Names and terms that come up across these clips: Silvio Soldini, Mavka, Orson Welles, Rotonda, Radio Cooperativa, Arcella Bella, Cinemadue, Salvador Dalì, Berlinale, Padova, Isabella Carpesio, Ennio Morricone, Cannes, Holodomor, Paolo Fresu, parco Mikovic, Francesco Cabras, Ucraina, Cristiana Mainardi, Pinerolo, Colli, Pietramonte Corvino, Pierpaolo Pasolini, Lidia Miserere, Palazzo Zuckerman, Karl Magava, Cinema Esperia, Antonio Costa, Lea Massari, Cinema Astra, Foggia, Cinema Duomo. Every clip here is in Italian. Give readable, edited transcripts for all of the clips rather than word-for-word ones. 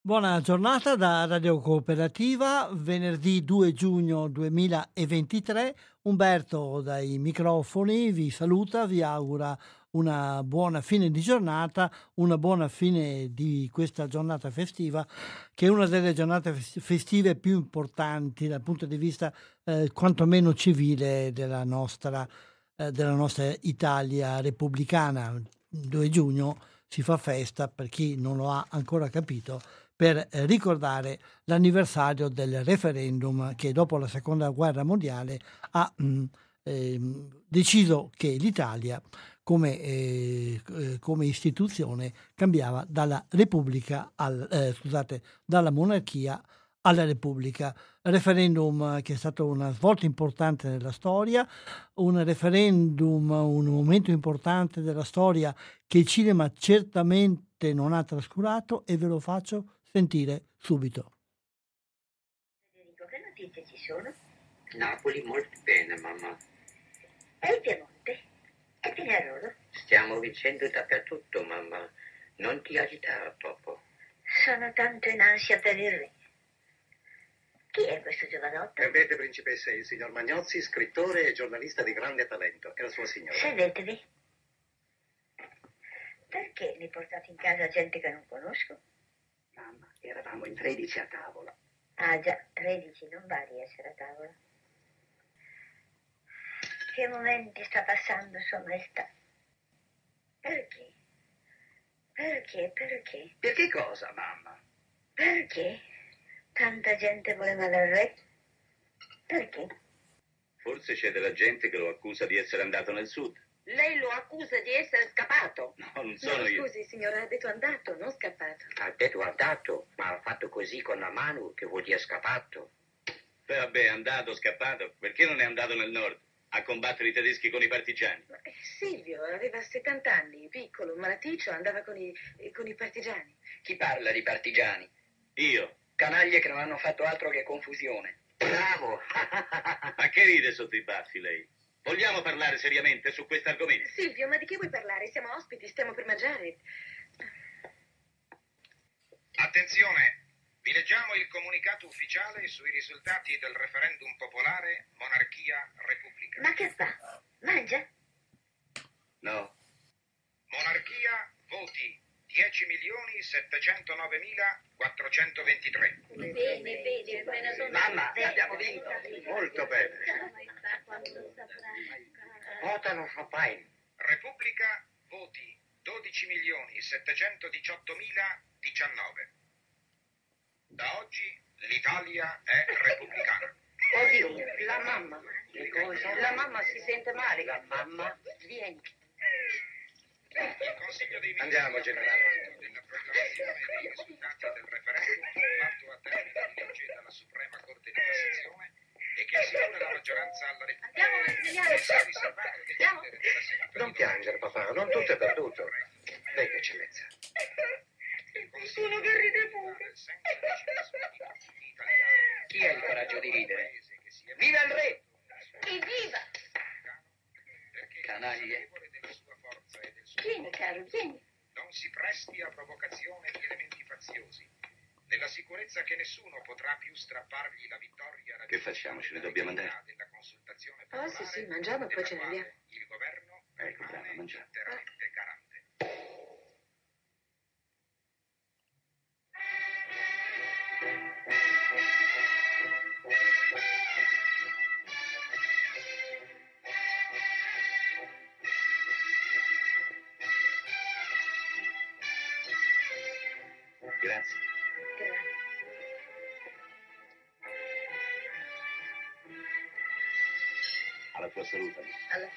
Buona giornata da Radio Cooperativa, venerdì 2 giugno 2023. Umberto dai microfoni vi saluta, vi augura una buona fine di giornata, una buona fine di questa giornata festiva, che è una delle giornate festive più importanti dal punto di vista quantomeno civile della nostra Italia repubblicana. Il 2 giugno si fa festa, per chi non lo ha ancora capito, per ricordare l'anniversario del referendum che dopo la Seconda Guerra Mondiale ha deciso che l'Italia come istituzione cambiava dalla monarchia alla Repubblica. Referendum che è stato una svolta importante nella storia, un referendum, un momento importante della storia che il cinema certamente non ha trascurato, e ve lo faccio sentire subito. Federico, che notizie ci sono? Napoli molto bene, mamma. E il Piemonte? E Pinerolo? Stiamo vincendo dappertutto, mamma. Non ti agitare troppo. Sono tanto in ansia per il re. Chi è questo giovanotto? Permettete, principessa, il signor Magnozzi, scrittore e giornalista di grande talento. E la sua signora. Sedetevi. Perché mi portate in casa gente che non conosco? Mamma, eravamo in 13 a tavola. Ah già, 13 non vale essere a tavola. Che momenti sta passando Sua Maestà? Perché? Perché? Perché cosa, mamma? Perché? Tanta gente voleva dal re? Perché? Forse c'è della gente che lo accusa di essere andato nel sud. Lei lo accusa di essere scappato? No, non sono io. Scusi, signora, ha detto andato, non scappato. Ha detto andato, ma ha fatto così con la mano, che vuol dire scappato. Beh, vabbè, andato, scappato. Perché non è andato nel nord a combattere i tedeschi con i partigiani? Ma Silvio aveva 70 anni, piccolo, malaticcio, andava con i partigiani. Chi parla di partigiani? Io. Canaglie che non hanno fatto altro che confusione. Bravo! Ma che ride sotto i baffi lei? Vogliamo parlare seriamente su questo argomento? Silvio, ma di che vuoi parlare? Siamo ospiti, stiamo per mangiare. Attenzione, vi leggiamo il comunicato ufficiale sui risultati del referendum popolare monarchia-repubblica. Ma che fa? Mangia? No. Monarchia, voti 10.709.423. Bene. Mamma, abbiamo vinto. Molto bene. Votano Chopin. Repubblica, voti 12.718.019. Da oggi l'Italia è repubblicana. Oddio, la mamma. Che cosa? La mamma si sente male. La mamma vieni. Andiamo, generale. Della proclamazione dei risultati del referendum fatto a termine di legge dalla Suprema Corte di Cassazione e che assicura la maggioranza alla Repubblica. Andiamo. Non piangere, papà, non tutto è perduto. Lei che c'è mezza. Sono che ride pure. Chi ha il coraggio di ridere? Viva il re! Evviva! Canaglie. Vieni, caro, vieni. Non si presti a provocazione di elementi faziosi. Nella sicurezza che nessuno potrà più strappargli la vittoria. Che facciamo? Ce ne dobbiamo andare? Oh, sì, sì, mangiamo e poi ce ne andiamo. Il governo rimane interamente garante. Grazie. Alla tua salute. Alla tua.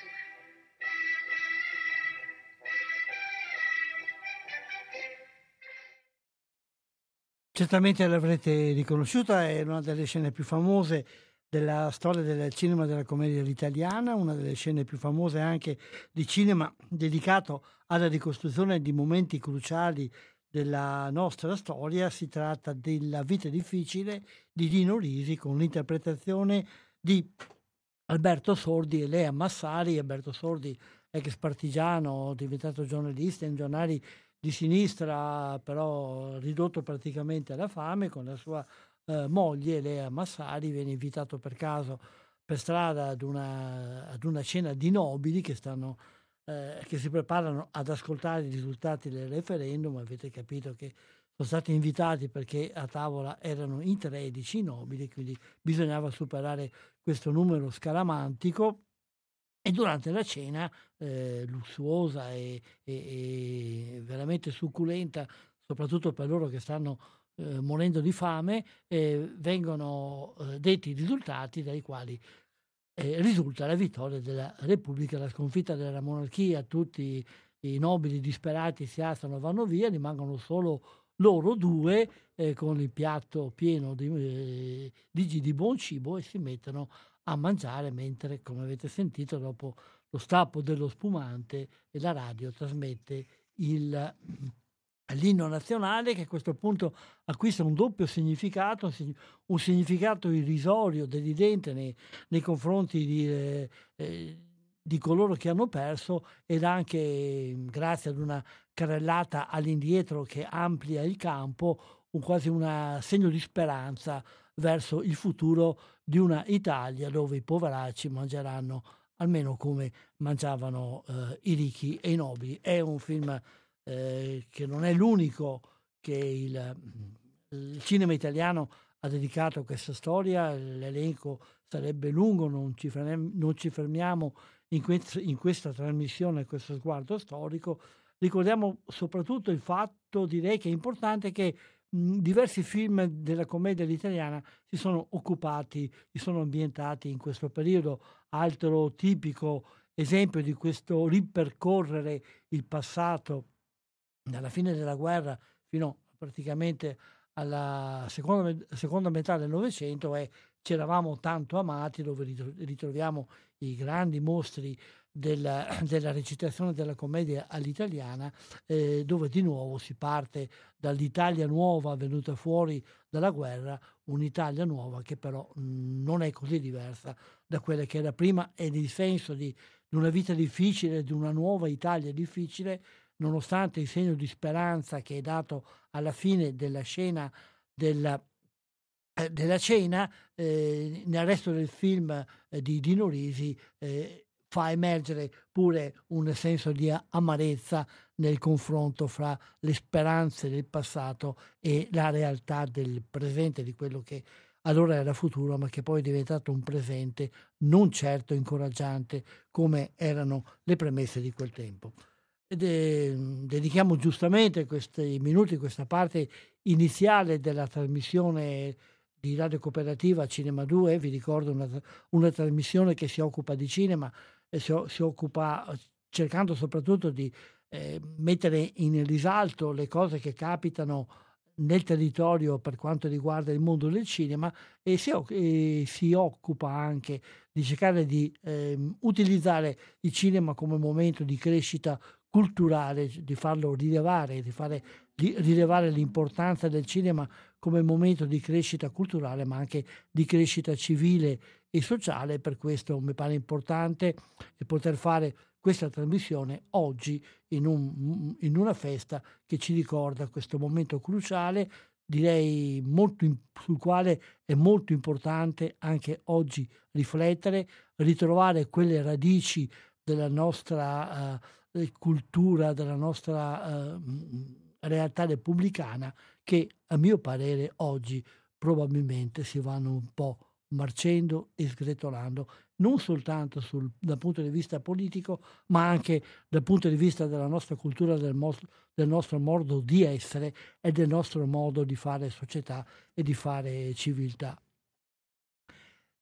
Certamente l'avrete riconosciuta, è una delle scene più famose della storia del cinema e della commedia italiana, una delle scene più famose anche di cinema dedicato alla ricostruzione di momenti cruciali della nostra storia. Si tratta della Vita difficile di Dino Risi, con l'interpretazione di Alberto Sordi e Lea Massari. Alberto Sordi, ex partigiano, diventato giornalista in giornali di sinistra, però ridotto praticamente alla fame, con la sua moglie Lea Massari. Viene invitato per caso per strada ad una cena di nobili che stanno che si preparano ad ascoltare i risultati del referendum. Avete capito che sono stati invitati perché a tavola erano in 13 nobili, quindi bisognava superare questo numero scaramantico. E durante la cena lussuosa e veramente succulenta, soprattutto per loro che stanno morendo di fame, vengono detti i risultati, dai quali risulta la vittoria della Repubblica, la sconfitta della monarchia. Tutti i nobili disperati si alzano, vanno via, rimangono solo loro due con il piatto pieno di buon cibo, e si mettono a mangiare mentre, come avete sentito, dopo lo stappo dello spumante, la radio trasmette l'inno nazionale, che a questo punto acquista un doppio significato, un significato irrisorio, deludente nei confronti di coloro che hanno perso, ed anche grazie ad una carrellata all'indietro che amplia il campo, quasi un segno di speranza verso il futuro di una Italia dove i poveracci mangeranno almeno come mangiavano i ricchi e i nobili. È un film che non è l'unico che il cinema italiano ha dedicato a questa storia. L'elenco sarebbe lungo, non ci fermiamo in questa trasmissione, questo sguardo storico. Ricordiamo soprattutto il fatto, direi che è importante, che diversi film della commedia italiana si sono ambientati in questo periodo. Altro tipico esempio di questo ripercorrere il passato, dalla fine della guerra fino praticamente alla seconda metà del Novecento, è C'eravamo tanto amati, dove ritroviamo i grandi mostri della recitazione della commedia all'italiana, dove di nuovo si parte dall'Italia nuova venuta fuori dalla guerra, un'Italia nuova che però non è così diversa da quella che era prima, e nel senso di una vita difficile, di una nuova Italia difficile, nonostante il segno di speranza che è dato alla fine della scena della cena. Nel resto del film di Dino Risi fa emergere pure un senso di amarezza nel confronto fra le speranze del passato e la realtà del presente, di quello che allora era futuro, ma che poi è diventato un presente non certo incoraggiante come erano le premesse di quel tempo. Dedichiamo giustamente questi minuti, questa parte iniziale della trasmissione di Radio Cooperativa Cinema 2, vi ricordo una trasmissione che si occupa di cinema e si occupa cercando soprattutto di mettere in risalto le cose che capitano nel territorio per quanto riguarda il mondo del cinema, e si occupa anche di cercare di utilizzare il cinema come momento di crescita culturale, di farlo rilevare, di rilevare l'importanza del cinema come momento di crescita culturale, ma anche di crescita civile e sociale. Per questo mi pare importante poter fare questa trasmissione oggi in una festa che ci ricorda questo momento cruciale, direi sul quale è molto importante anche oggi riflettere, ritrovare quelle radici della nostra cultura, della nostra realtà repubblicana, che a mio parere oggi probabilmente si vanno un po' marcendo e sgretolando, non soltanto dal punto di vista politico, ma anche dal punto di vista della nostra cultura, del nostro modo di essere e del nostro modo di fare società e di fare civiltà.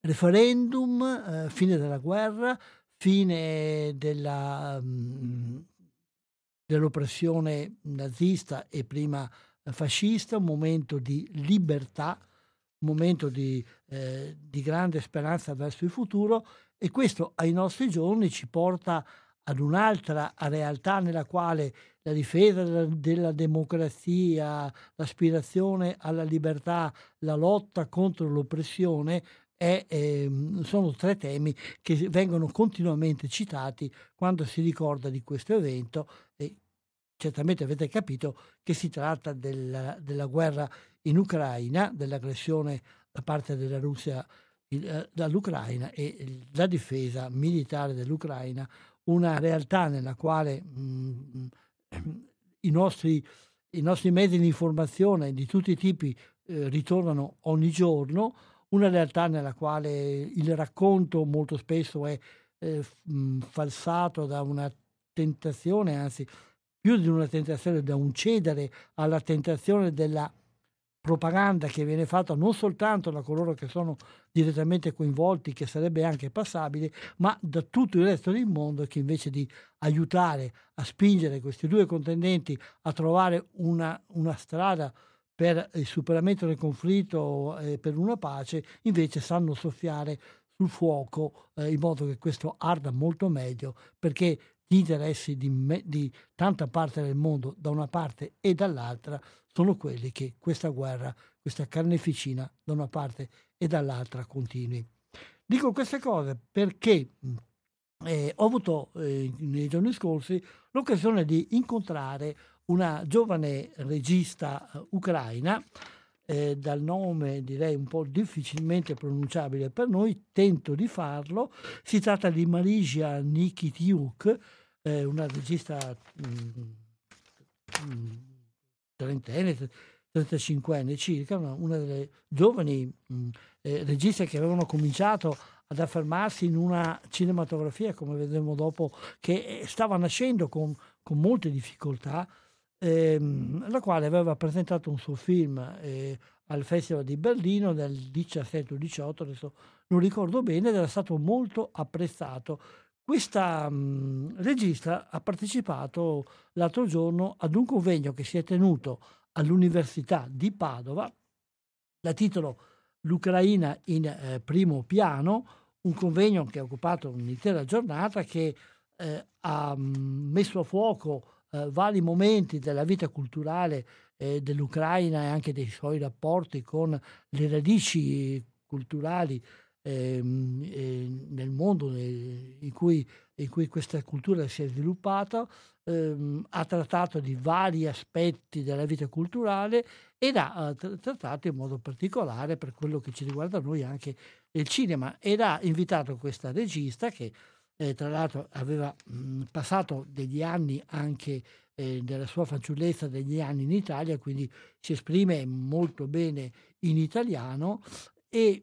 Referendum, fine della guerra, fine dell'oppressione nazista e prima fascista, un momento di libertà, un momento di grande speranza verso il futuro, e questo ai nostri giorni ci porta ad un'altra realtà nella quale la difesa della democrazia, l'aspirazione alla libertà, la lotta contro l'oppressione sono tre temi che vengono continuamente citati quando si ricorda di questo evento, e certamente avete capito che si tratta della guerra in Ucraina, dell'aggressione da parte della Russia dall'Ucraina e la difesa militare dell'Ucraina, una realtà nella quale i nostri mezzi di informazione di tutti i tipi ritornano ogni giorno, una realtà nella quale il racconto molto spesso è falsato da una tentazione, anzi più di una tentazione, da un cedere alla tentazione della propaganda che viene fatta non soltanto da coloro che sono direttamente coinvolti, che sarebbe anche passabile, ma da tutto il resto del mondo, che invece di aiutare a spingere questi due contendenti a trovare una strada per il superamento del conflitto e per una pace, invece sanno soffiare sul fuoco in modo che questo arda molto meglio, perché gli interessi di tanta parte del mondo, da una parte e dall'altra, sono quelli che questa guerra, questa carneficina da una parte e dall'altra continui. Dico queste cose perché ho avuto nei giorni scorsi l'occasione di incontrare una giovane regista ucraina dal nome direi un po' difficilmente pronunciabile per noi, tento di farlo. Si tratta di Marysia Nikitjuk, una regista trentenne, 35enne circa, una delle giovani registe che avevano cominciato ad affermarsi in una cinematografia, come vedremo dopo, che stava nascendo con molte difficoltà, la quale aveva presentato un suo film al Festival di Berlino del 17-18, adesso non ricordo bene, ed era stato molto apprezzato. Questa regista ha partecipato l'altro giorno ad un convegno che si è tenuto all'Università di Padova, da titolo L'Ucraina in primo piano, un convegno che ha occupato un'intera giornata, che ha messo a fuoco vari momenti della vita culturale dell'Ucraina e anche dei suoi rapporti con le radici culturali nel mondo in cui questa cultura si è sviluppata, ha trattato di vari aspetti della vita culturale ed ha trattato in modo particolare, per quello che ci riguarda noi, anche il cinema, ed ha invitato questa regista che tra l'altro aveva passato degli anni anche della sua fanciullezza, degli anni in Italia, quindi si esprime molto bene in italiano, e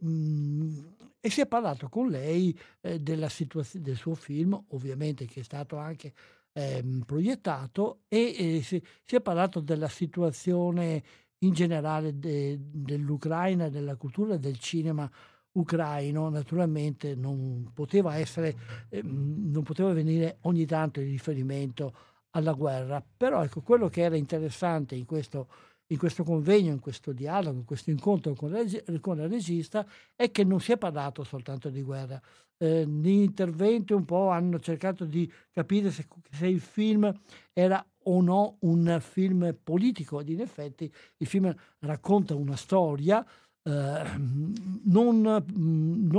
si è parlato con lei della situazione del suo film, ovviamente, che è stato anche proiettato, e si è parlato della situazione in generale dell'Ucraina, della cultura, del cinema ucraino. Naturalmente non poteva venire ogni tanto il riferimento alla guerra, però ecco, quello che era interessante in questo in questo convegno, in questo dialogo, in questo incontro con la regista, è che non si è parlato soltanto di guerra. Gli interventi un po' hanno cercato di capire se il film era o no un film politico, ed in effetti il film racconta una storia non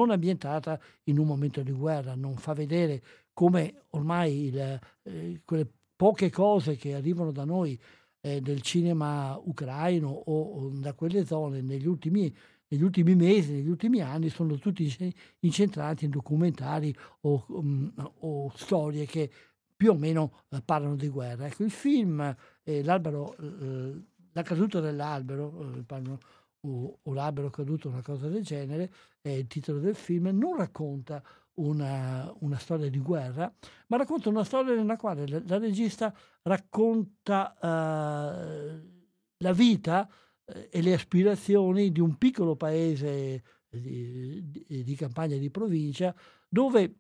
ambientata in un momento di guerra, non fa vedere come ormai quelle poche cose che arrivano da noi del cinema ucraino o da quelle zone negli ultimi mesi, negli ultimi anni, sono tutti incentrati in documentari o storie che più o meno parlano di guerra. Ecco, il film l'albero, la caduta dell'albero, o l'albero caduto, una cosa del genere, è il titolo del film, non racconta una storia di guerra, ma racconta una storia nella quale la regista racconta la vita e le aspirazioni di un piccolo paese di campagna, di provincia, dove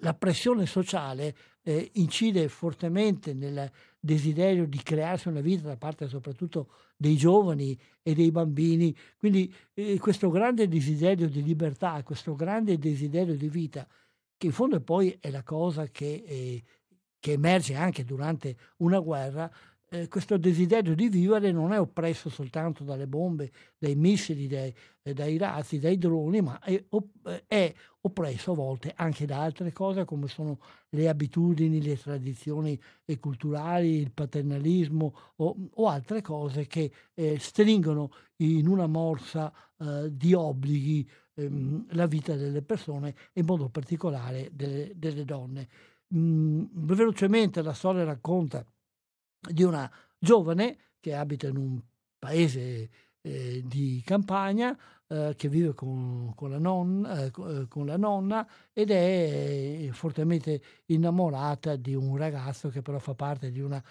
la pressione sociale incide fortemente nel desiderio di crearsi una vita da parte soprattutto dei giovani e dei bambini. Quindi questo grande desiderio di libertà, questo grande desiderio di vita, che in fondo poi è la cosa che emerge anche durante una guerra, questo desiderio di vivere non è oppresso soltanto dalle bombe, dai missili, dai razzi, dai droni, ma è oppresso a volte anche da altre cose, come sono le abitudini, le tradizioni culturali, il paternalismo o altre cose che stringono in una morsa di obblighi la vita delle persone, in modo particolare delle donne. Velocemente la storia racconta di una giovane che abita in un paese di campagna, che vive con la nonna, ed è fortemente innamorata di un ragazzo che però fa parte di una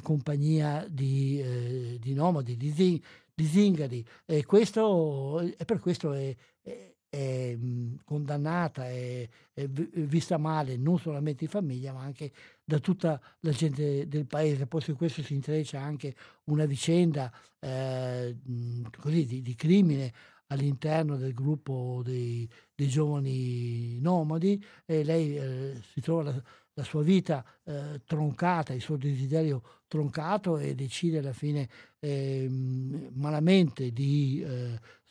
compagnia di nomadi, di zingari, e per questo è condannata e vista male non solamente in famiglia ma anche da tutta la gente del paese. Poi su questo si intreccia anche una vicenda così di crimine all'interno del gruppo dei giovani nomadi, e lei si trova la sua vita troncata, il suo desiderio troncato, e decide alla fine malamente di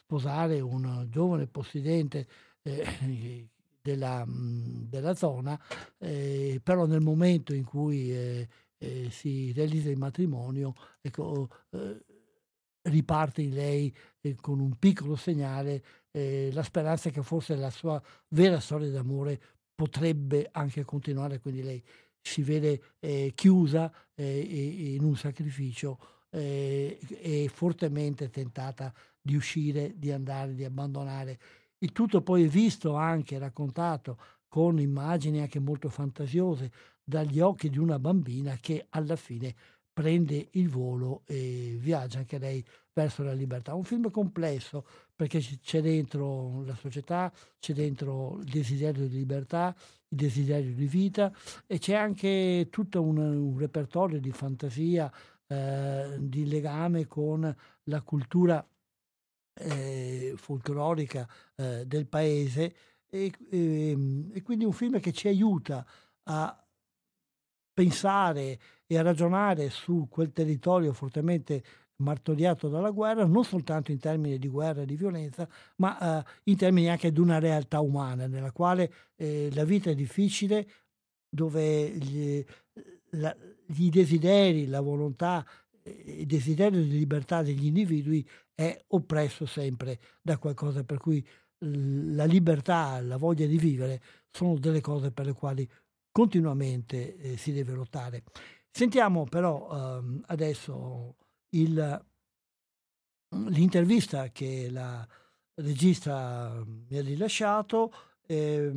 sposare un giovane possidente della zona, però nel momento in cui si realizza il matrimonio, ecco, riparte in lei con un piccolo segnale la speranza che forse la sua vera storia d'amore potrebbe anche continuare. Quindi lei si vede chiusa in un sacrificio e fortemente tentata di uscire, di andare, di abbandonare. Il tutto poi è visto anche, raccontato, con immagini anche molto fantasiose, dagli occhi di una bambina che alla fine prende il volo e viaggia anche lei verso la libertà. Un film complesso, perché c'è dentro la società, c'è dentro il desiderio di libertà, il desiderio di vita, e c'è anche tutto un repertorio di fantasia, di legame con la cultura folclorica del paese, e quindi un film che ci aiuta a pensare e a ragionare su quel territorio fortemente martoriato dalla guerra, non soltanto in termini di guerra e di violenza, ma in termini anche di una realtà umana nella quale la vita è difficile, dove i desideri, la volontà, il desiderio di libertà degli individui è oppresso sempre da qualcosa, per cui la libertà, la voglia di vivere sono delle cose per le quali continuamente si deve lottare. Sentiamo però adesso l'intervista che la regista mi ha rilasciato. È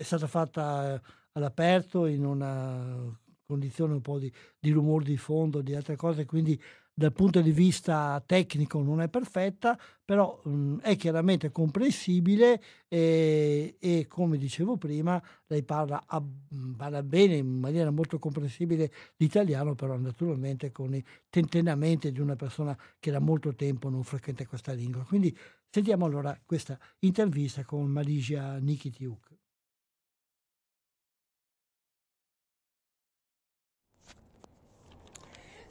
stata fatta all'aperto in una condizione un po' di rumore di fondo, di altre cose, quindi dal punto di vista tecnico non è perfetta, però è chiaramente comprensibile e come dicevo prima lei parla bene, in maniera molto comprensibile l'italiano, però naturalmente con i tentennamenti di una persona che da molto tempo non frequenta questa lingua. Quindi sentiamo allora questa intervista con Marysia Nikitjuk.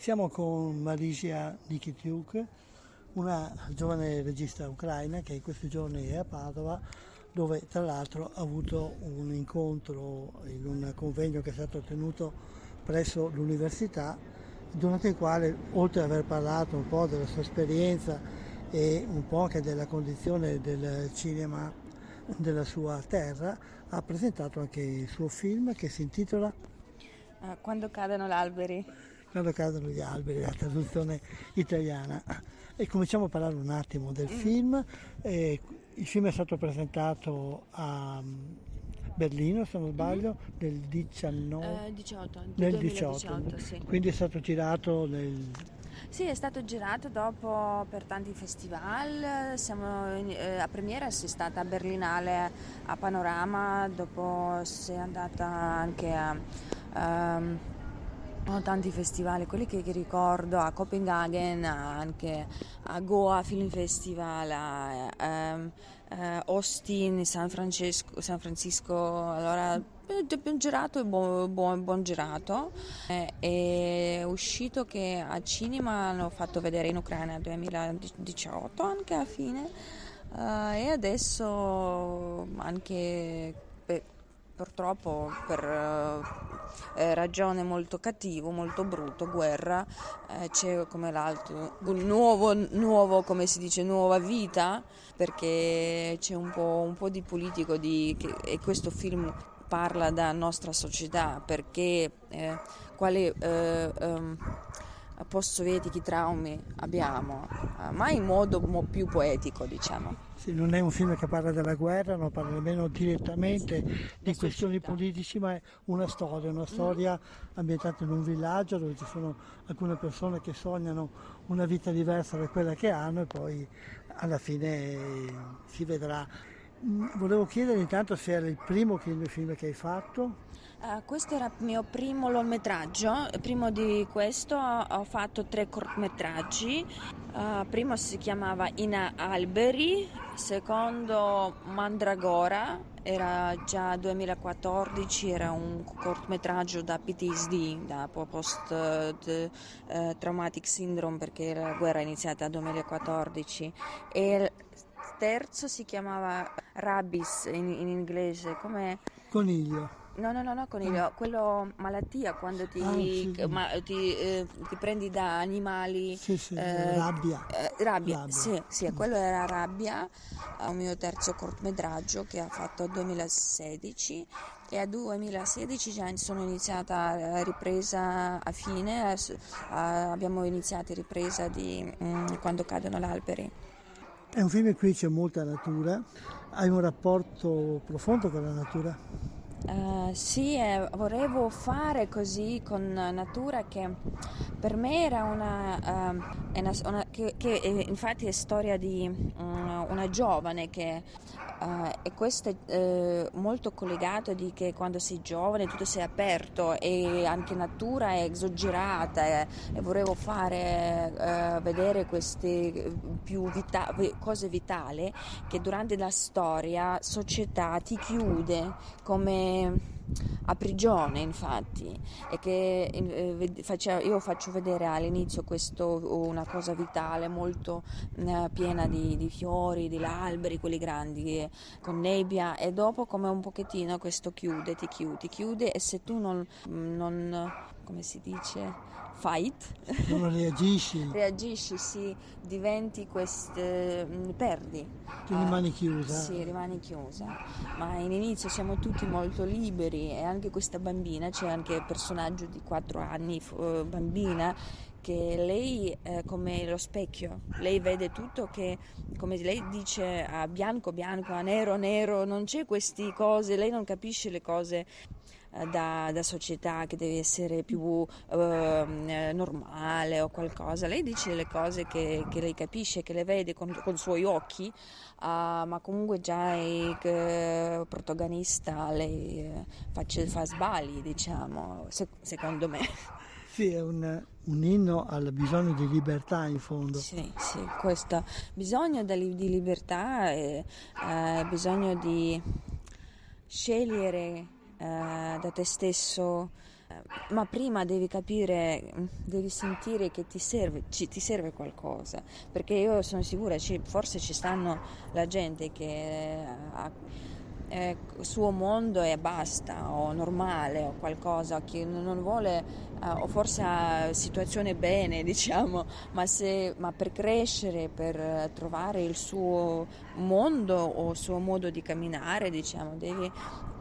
Siamo con Marysia Nikitjuk, una giovane regista ucraina che in questi giorni è a Padova, dove tra l'altro ha avuto un incontro in un convegno che è stato tenuto presso l'università, durante il quale, oltre ad aver parlato un po' della sua esperienza e un po' anche della condizione del cinema della sua terra, ha presentato anche il suo film che si intitola Quando cadono gli alberi. Quando cadono gli alberi, la traduzione italiana. E cominciamo a parlare un attimo del film. Il film è stato presentato a Berlino, se non sbaglio, nel 2018, sì. Quindi è stato girato nel... Sì, è stato girato dopo per tanti festival. La premiera è stata a Berlinale, a Panorama, dopo si è andata anche a tanti festival, quelli che ricordo, a Copenaghen, anche a Goa Film Festival, a Austin, San Francisco, allora buon girato. È uscito che a cinema l'ho fatto vedere in Ucraina 2018 anche a fine, e adesso anche purtroppo per ragione molto cattiva, molto brutta, guerra, c'è come l'altro, un nuovo, come si dice, nuova vita, perché c'è un po' di politico e questo film parla della nostra società, perché quali post-sovietici traumi abbiamo, ma in modo più poetico, diciamo. Non è un film che parla della guerra, non parla nemmeno direttamente di questioni politiche, ma è una storia ambientata in un villaggio dove ci sono alcune persone che sognano una vita diversa da quella che hanno e poi alla fine si vedrà. Volevo chiedere intanto se era il primo film che hai fatto. Questo era il mio primo lungometraggio. Prima di questo ho fatto 3 cortometraggi. Primo si chiamava In alberi, secondo Mandragora, era già 2014, era un cortometraggio da PTSD, da post-traumatic syndrome, perché la guerra è iniziata nel 2014. E terzo si chiamava Rabbis in inglese, come coniglio. No, coniglio, quello malattia, quando ti prendi da animali. Sì, rabbia. Sì, quello era Rabbia, il mio terzo cortometraggio che ho fatto nel 2016, e a 2016 già sono iniziata la ripresa a fine, abbiamo iniziato la ripresa di Quando cadono gli alberi. È un film in cui c'è molta natura, hai un rapporto profondo con la natura? Sì, volevo fare così con natura, che per me era una infatti è storia di una giovane che e questo è molto collegato di che quando sei giovane tutto sei aperto e anche natura è esagerata, e volevo fare vedere queste più cose vitali che durante la storia società ti chiude, come a prigione, infatti, e che io faccio vedere all'inizio una cosa vitale molto piena di fiori, di alberi, quelli grandi con nebbia, e dopo come un pochettino questo chiude, ti chiude, e se tu non come si dice, fight, non reagisci, sì, diventi perdi, ti rimani chiusa. Sì, rimani chiusa, ma all'inizio siamo tutti molto liberi, e anche questa bambina, c'è anche il personaggio di 4 anni, bambina, che lei come lo specchio, lei vede tutto, che come lei dice a bianco bianco, a nero nero, non c'è queste cose, lei non capisce le cose. da società che deve essere più normale o qualcosa. Lei dice le cose che lei capisce, che le vede con i suoi occhi, ma comunque già il protagonista lei fa sbagli, diciamo, secondo me. Sì, è un inno al bisogno di libertà, in fondo. Sì, questo bisogno di libertà e bisogno di scegliere da te stesso, ma prima devi capire, devi sentire che ti serve qualcosa, perché io sono sicura, forse ci stanno la gente che ha suo mondo e basta, o normale o qualcosa che non vuole, o forse ha situazione bene, diciamo, ma per crescere, per trovare il suo mondo o il suo modo di camminare, diciamo, devi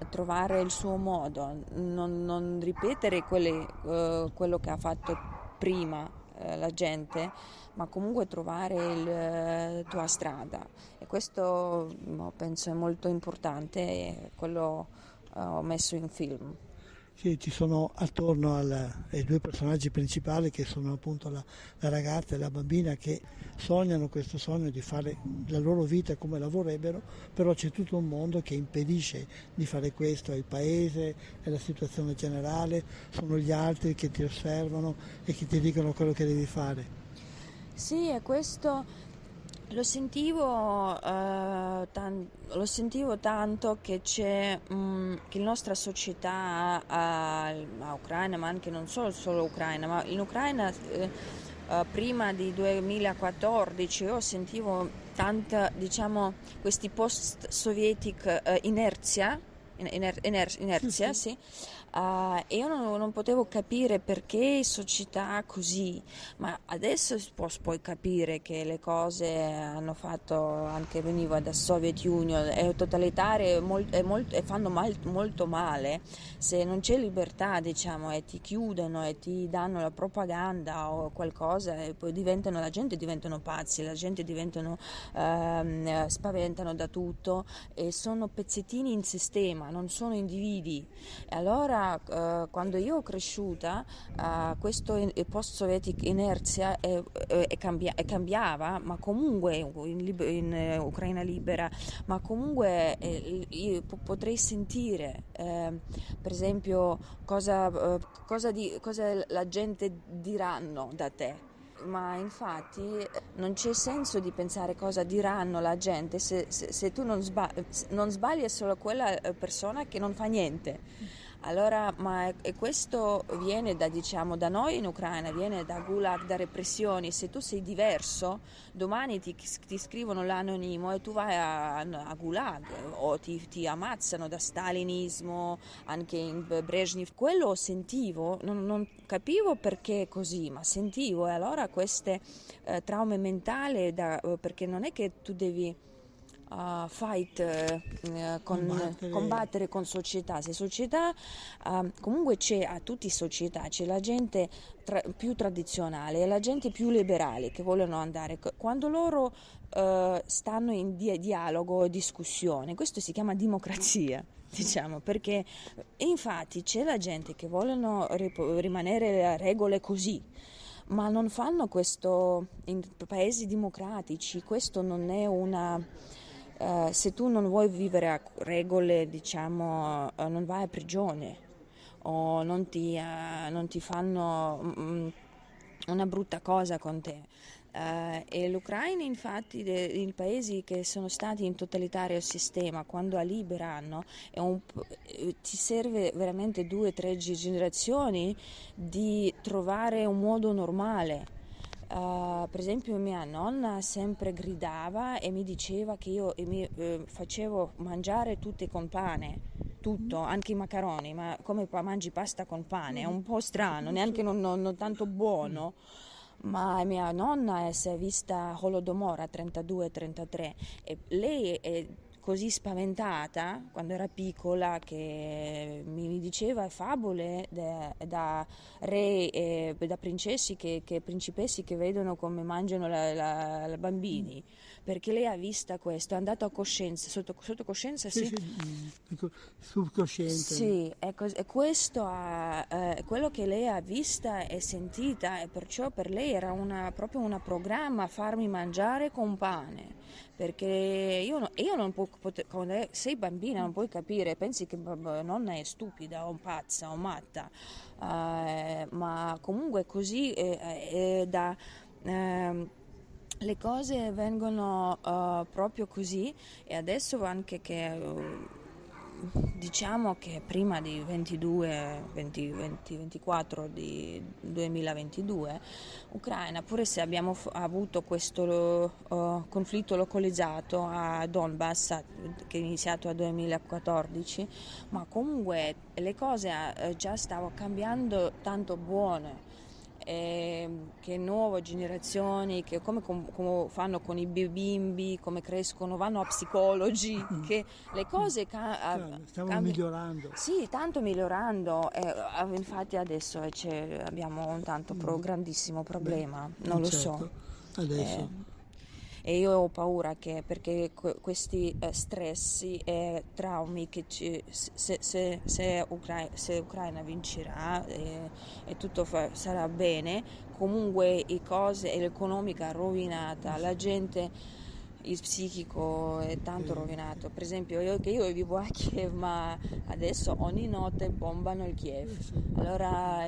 trovare il suo modo, non ripetere quello che ha fatto prima la gente, ma comunque trovare la tua strada, e questo penso è molto importante, e quello ho messo in film. Sì, ci sono attorno ai due personaggi principali, che sono appunto la ragazza e la bambina, che sognano questo sogno di fare la loro vita come la vorrebbero, però c'è tutto un mondo che impedisce di fare questo, è il paese, è la situazione generale, sono gli altri che ti osservano e che ti dicono quello che devi fare. Sì, e questo lo sentivo tanto, che c'è che la nostra società a Ucraina, ma anche non solo Ucraina, ma in Ucraina prima di 2014 io sentivo tanta, diciamo, questi post-sovietic inerzia, sì. Io non potevo capire perché società così, ma adesso puoi capire che le cose hanno fatto, anche veniva da Soviet Union, è totalitario e fanno molto male. Se non c'è libertà, diciamo, e ti chiudono e ti danno la propaganda o qualcosa, e poi la gente diventano pazzi, la gente diventano spaventano da tutto, e sono pezzettini in sistema, non sono individui. E allora quando io ho cresciuta, questo post-sovietic inerzia cambiava, ma comunque in Ucraina libera, ma comunque io potrei sentire per esempio cosa la gente diranno da te. Ma infatti non c'è senso di pensare cosa diranno la gente se tu non sbagli, è solo quella persona che non fa niente. Allora, e questo viene da noi in Ucraina, viene da Gulag, da repressioni. Se tu sei diverso, domani ti scrivono l'anonimo e tu vai a Gulag, o ti ammazzano, da Stalinismo, anche in Brezhnev. Quello sentivo, non capivo perché così, ma sentivo, e allora queste traume mentali, perché non è che tu devi combattere con società. Se società comunque c'è, a tutti società c'è la gente più tradizionale e la gente più liberale, che vogliono andare, quando loro stanno in dialogo, discussione, questo si chiama democrazia, diciamo, perché infatti c'è la gente che vogliono rimanere a regole così, ma non fanno questo in paesi democratici. Questo non è una... se tu non vuoi vivere a regole, diciamo, non vai a prigione, o non ti fanno una brutta cosa con te. E l'Ucraina, infatti, i paesi che sono stati in totalitario sistema, quando la liberano, ti serve veramente 2-3 generazioni di trovare un modo normale. Per esempio mia nonna sempre gridava e mi diceva che io facevo mangiare tutte con pane, tutto, anche i macaroni, ma come mangi pasta con pane? È un po' strano, neanche non tanto buono. Ma mia nonna si è vista Holodomor a 32-33 e lei così spaventata quando era piccola che mi diceva favole da re e da principessi che principessi che vedono come mangiano la bambini, perché lei ha vista questo, è andata a coscienza, sotto coscienza, sì. Subcosciente. Sì, ecco, e questo quello che lei ha vista e sentita, e perciò per lei era proprio un programma farmi mangiare con pane, perché io non può, quando sei bambina non puoi capire, pensi che nonna è stupida o pazza o matta, ma comunque così le cose vengono proprio così. E adesso anche che diciamo che prima di 24 di 2022 Ucraina, pure se abbiamo avuto questo conflitto localizzato a Donbass che è iniziato a 2014, ma comunque le cose già stavano cambiando tanto buone. Che nuove generazioni che come fanno con i bimbi, come crescono, vanno a psicologi, che le cose migliorando. Sì, tanto migliorando. Infatti adesso abbiamo un tanto grandissimo problema. Beh, non certo. Lo so adesso. E io ho paura che perché questi stress e traumi che se Ucraina vincerà e tutto sarà bene, comunque le cose, l'economica rovinata, la gente, il psichico è tanto rovinato. Per esempio io vivo a Kiev, ma adesso ogni notte bombano il Kiev, allora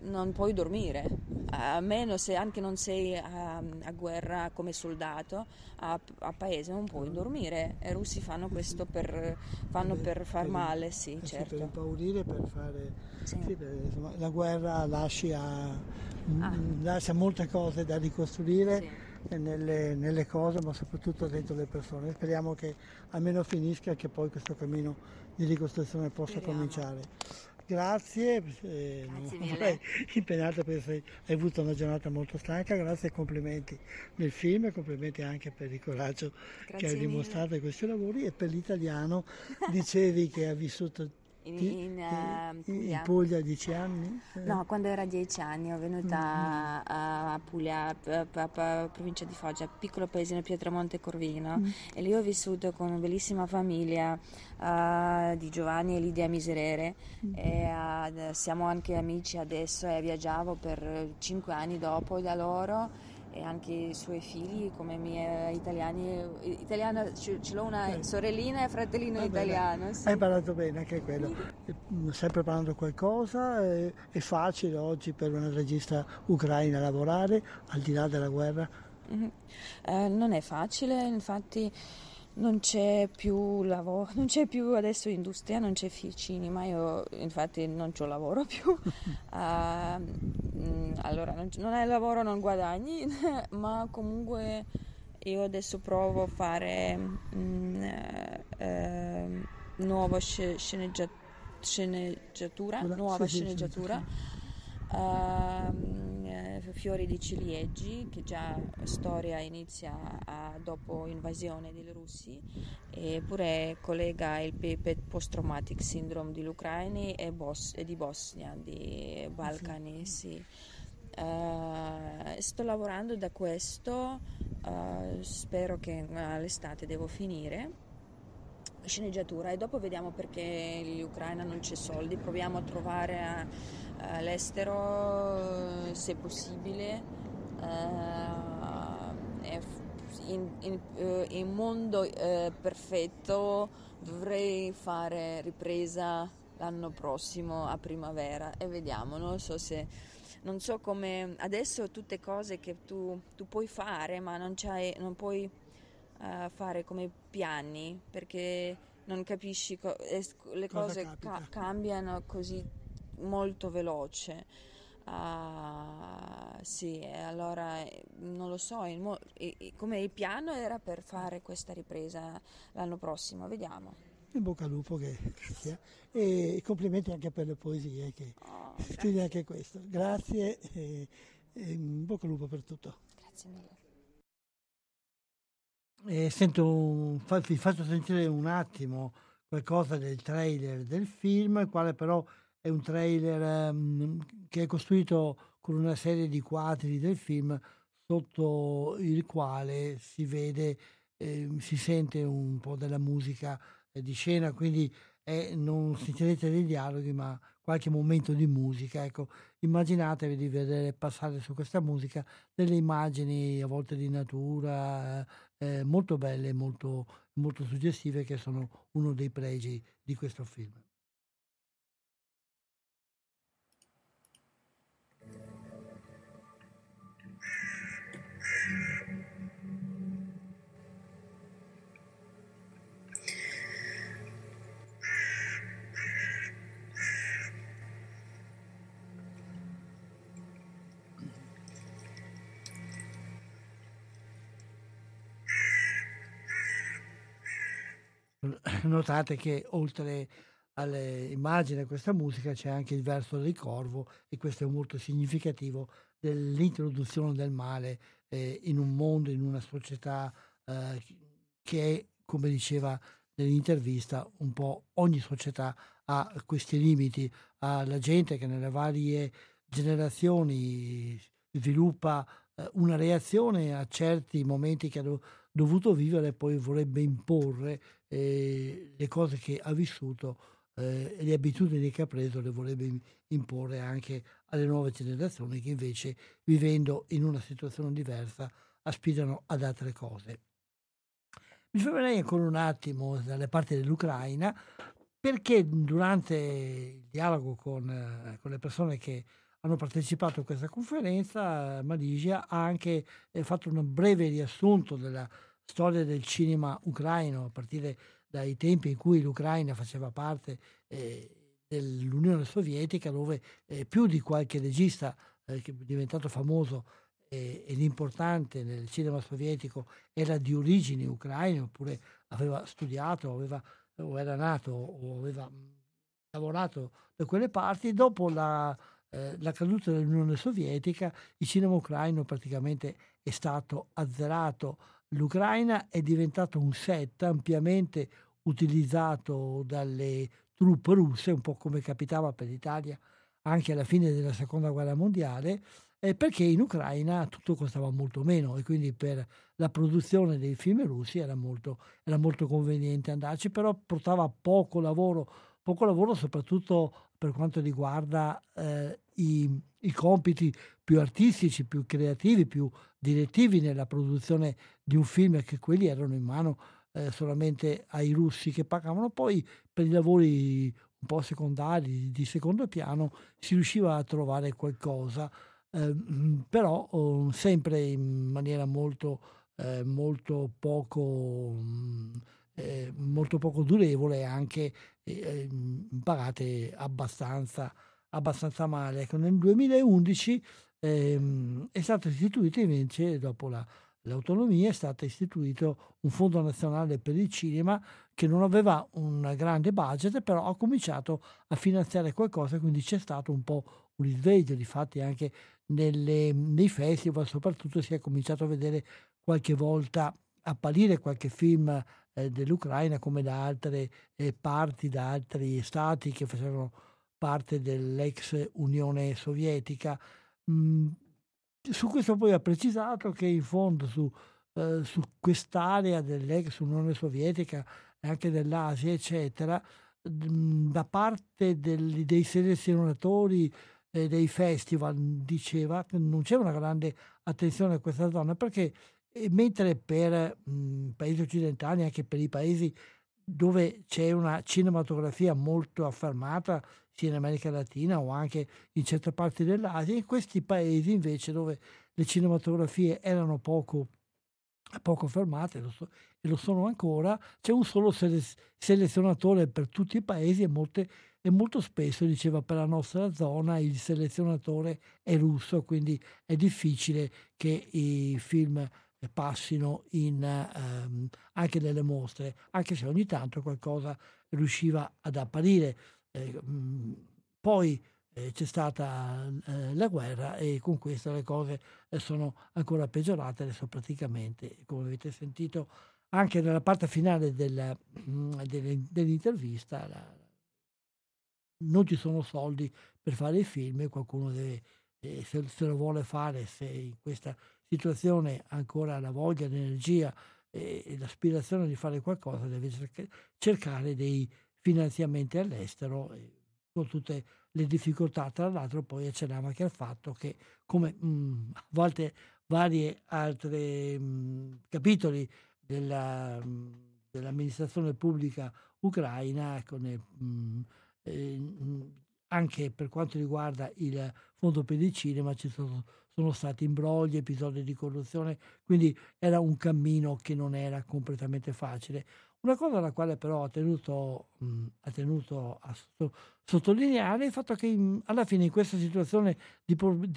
non puoi dormire, a meno se anche non sei a guerra come soldato, a paese non puoi dormire, e i russi fanno questo per far male, sì, certo. Per impaurire, per fare sì. Sì, insomma, la guerra lascia molte cose da ricostruire, sì. Nelle cose, ma soprattutto dentro le persone. Speriamo che almeno finisca, che poi questo cammino di ricostruzione possa cominciare. Grazie mille. Impegnata, perché hai avuto una giornata molto stanca. Grazie e complimenti nel film, e complimenti anche per il coraggio che hai dimostrato in questi lavori, e per l'italiano. Dicevi che ha vissuto in Puglia 10 anni? No, quando era 10 anni, ho venuta a Puglia, provincia di Foggia, piccolo paesino Pietramonte Corvino, e lì ho vissuto con una bellissima famiglia di Giovanni e Lidia Miserere, e siamo anche amici adesso, e viaggiavo per 5 anni dopo da loro, e anche i suoi figli come mia italiana, ce l'ho una sorellina e fratellino italiano, sì. Hai parlato bene anche quello, stai preparando qualcosa? È facile oggi per una regista ucraina lavorare al di là della guerra? Non è facile, infatti non c'è più lavoro, non c'è più adesso industria, non c'è cinema, io infatti non c'ho lavoro più. Allora non hai lavoro, non guadagni, ma comunque io adesso provo a fare nuova sceneggiatura, sceneggiatura. Fiori di ciliegi, che già storia inizia dopo l'invasione dei russi, eppure collega il post-traumatic syndrome dell'Ucraina e di Bosnia, di Balcani, sì. Sto lavorando da questo, spero che all'estate devo finire sceneggiatura, e dopo vediamo, perché l'Ucraina non c'è soldi, proviamo a trovare all'estero se possibile, in mondo perfetto dovrei fare ripresa l'anno prossimo a primavera, e vediamo, non so come adesso tutte cose che tu puoi fare, ma non puoi fare come piani, perché non capisci le cose cambiano così molto veloce, sì, allora non lo so, come il piano era per fare questa ripresa l'anno prossimo, vediamo. In bocca al lupo che sia, e complimenti anche per le poesie che scrivi anche questo, grazie, e in bocca al lupo per tutto. Grazie mille. vi faccio sentire un attimo qualcosa del trailer del film, il quale però è un trailer che è costruito con una serie di quadri del film, sotto il quale si vede, si sente un po' della musica di scena, quindi non sentirete dei dialoghi ma qualche momento di musica. Ecco, immaginatevi di vedere passare su questa musica delle immagini a volte di natura molto belle, molto, molto suggestive, che sono uno dei pregi di questo film. Notate che oltre alle immagini e a questa musica c'è anche il verso del corvo, e questo è molto significativo dell'introduzione del male in un mondo, in una società che è, come diceva nell'intervista, un po' ogni società ha questi limiti, ha la gente che nelle varie generazioni sviluppa una reazione a certi momenti che hanno dovuto vivere e poi vorrebbe imporre le cose che ha vissuto e le abitudini che ha preso, le vorrebbe imporre anche alle nuove generazioni, che invece, vivendo in una situazione diversa, aspirano ad altre cose. Mi fermerei ancora un attimo dalle parti dell'Ucraina, perché durante il dialogo con le persone che hanno partecipato a questa conferenza, Marysia ha anche fatto un breve riassunto della storia del cinema ucraino, a partire dai tempi in cui l'Ucraina faceva parte dell'Unione Sovietica, dove più di qualche regista che è diventato famoso ed importante nel cinema sovietico era di origine ucraina, oppure aveva studiato, o era nato o aveva lavorato da quelle parti. Dopo la caduta dell'Unione Sovietica, il cinema ucraino praticamente è stato azzerato. L'Ucraina è diventato un set ampiamente utilizzato dalle truppe russe, un po' come capitava per l'Italia anche alla fine della Seconda Guerra Mondiale, perché in Ucraina tutto costava molto meno e quindi per la produzione dei film russi era molto conveniente andarci, però portava poco lavoro soprattutto per quanto riguarda i compiti più artistici, più creativi, più direttivi nella produzione di un film, che quelli erano in mano solamente ai russi, che pagavano. Poi per i lavori un po' secondari, di secondo piano, si riusciva a trovare qualcosa, però sempre in maniera molto poco durevole, anche pagate abbastanza male. Ecco, nel 2011 è stato istituito invece, dopo l'autonomia, è stato istituito un fondo nazionale per il cinema, che non aveva un grande budget, però ha cominciato a finanziare qualcosa, quindi c'è stato un po' un risveglio. Difatti anche nei festival soprattutto si è cominciato a vedere qualche volta apparire qualche film dell'Ucraina, come da altre parti, da altri stati che facevano parte dell'ex Unione Sovietica. Su questo poi ha precisato che in fondo su quest'area dell'ex Unione Sovietica e anche dell'Asia eccetera, da parte dei selezionatori dei festival, diceva che non c'è una grande attenzione a questa zona, perché mentre per paesi occidentali, anche per i paesi dove c'è una cinematografia molto affermata, sia in America Latina o anche in certe parti dell'Asia, in questi paesi invece dove le cinematografie erano poco affermate, e lo sono ancora, c'è un solo selezionatore per tutti i paesi, e molto spesso, diceva, per la nostra zona il selezionatore è russo, quindi è difficile che i film passino anche nelle mostre, anche se ogni tanto qualcosa riusciva ad apparire. Poi c'è stata la guerra, e con questo le cose sono ancora peggiorate. Adesso praticamente, come avete sentito anche nella parte finale dell'intervista, non ci sono soldi per fare i film, e qualcuno deve, se lo vuole fare, se in questa situazione ancora la voglia, l'energia e l'aspirazione di fare qualcosa, deve cercare dei finanziamenti all'estero, con tutte le difficoltà. Tra l'altro poi accennava anche al fatto che, come a volte varie altre capitoli dell'amministrazione pubblica ucraina, anche per quanto riguarda il fondo per il cinema ci sono stati imbrogli, episodi di corruzione, quindi era un cammino che non era completamente facile. Una cosa alla quale però ha tenuto a sottolineare è il fatto che alla fine in questa situazione di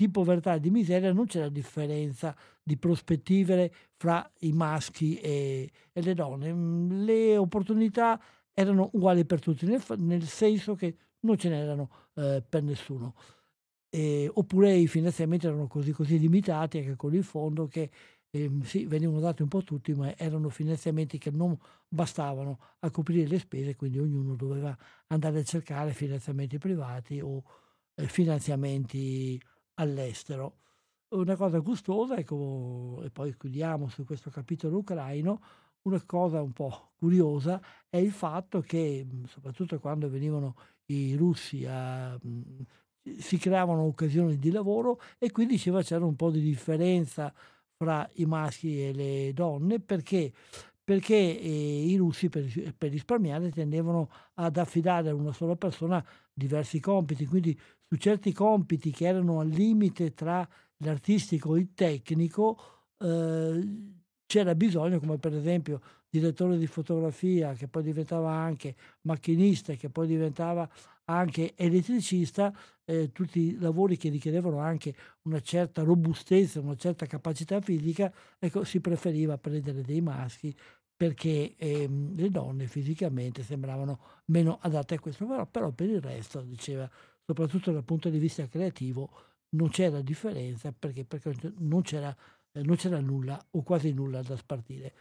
povertà e di miseria non c'era differenza di prospettive fra i maschi e le donne. Le opportunità erano uguali per tutti, nel senso che non ce n'erano per nessuno. Oppure i finanziamenti erano così limitati, anche con il fondo, che sì, venivano dati un po' tutti, ma erano finanziamenti che non bastavano a coprire le spese, quindi ognuno doveva andare a cercare finanziamenti privati o finanziamenti all'estero. Una cosa gustosa, e poi chiudiamo su questo capitolo ucraino, una cosa un po' curiosa è il fatto che, soprattutto quando venivano i russi si creavano occasioni di lavoro, e qui diceva c'era un po' di differenza fra i maschi e le donne, perché i russi per risparmiare tendevano ad affidare a una sola persona diversi compiti, quindi su certi compiti che erano al limite tra l'artistico e il tecnico c'era bisogno, come per esempio direttore di fotografia, che poi diventava anche macchinista, che poi diventava anche elettricista, tutti i lavori che richiedevano anche una certa robustezza, una certa capacità fisica, ecco, si preferiva prendere dei maschi, perché le donne fisicamente sembravano meno adatte a questo. Però per il resto, diceva, soprattutto dal punto di vista creativo, non c'era differenza, perché non c'era nulla o quasi nulla da spartire.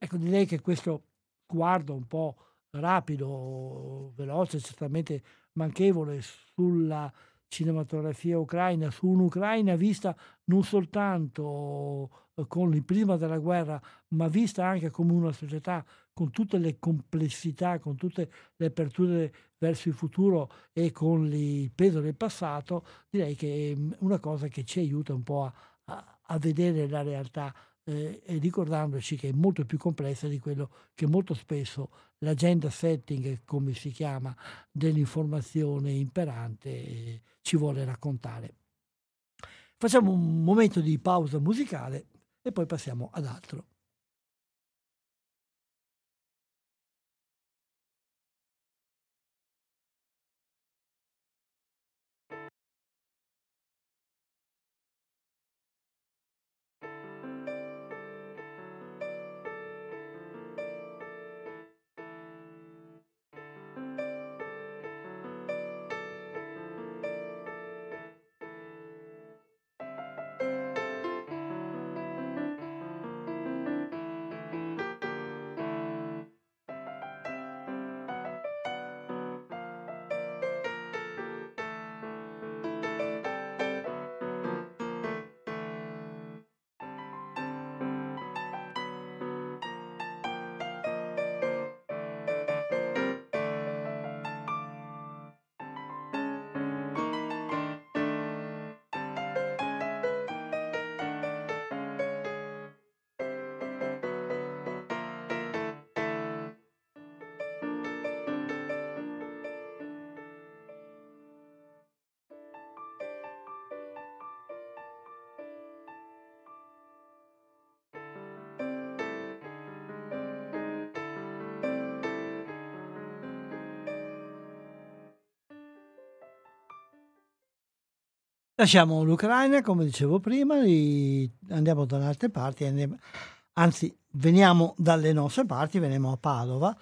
Ecco, direi che questo sguardo un po' rapido, veloce, certamente manchevole, sulla cinematografia ucraina, su un'Ucraina vista non soltanto con il prisma della guerra, ma vista anche come una società con tutte le complessità, con tutte le aperture verso il futuro e con il peso del passato, direi che è una cosa che ci aiuta un po' a vedere la realtà, e ricordandoci che è molto più complessa di quello che molto spesso l'agenda setting, come si chiama, dell'informazione imperante ci vuole raccontare. Facciamo un momento di pausa musicale e poi passiamo ad altro. Lasciamo l'Ucraina, come dicevo prima, andiamo da altre parti, anzi veniamo dalle nostre parti, veniamo a Padova,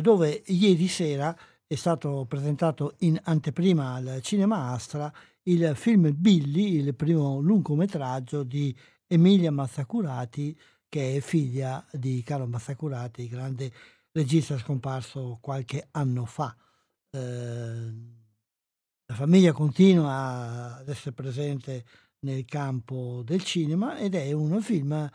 dove ieri sera è stato presentato in anteprima al Cinema Astra il film Billy, il primo lungometraggio di Emilia Mazzacurati, che è figlia di Carlo Mazzacurati, grande regista scomparso qualche anno fa. La famiglia continua ad essere presente nel campo del cinema ed è un film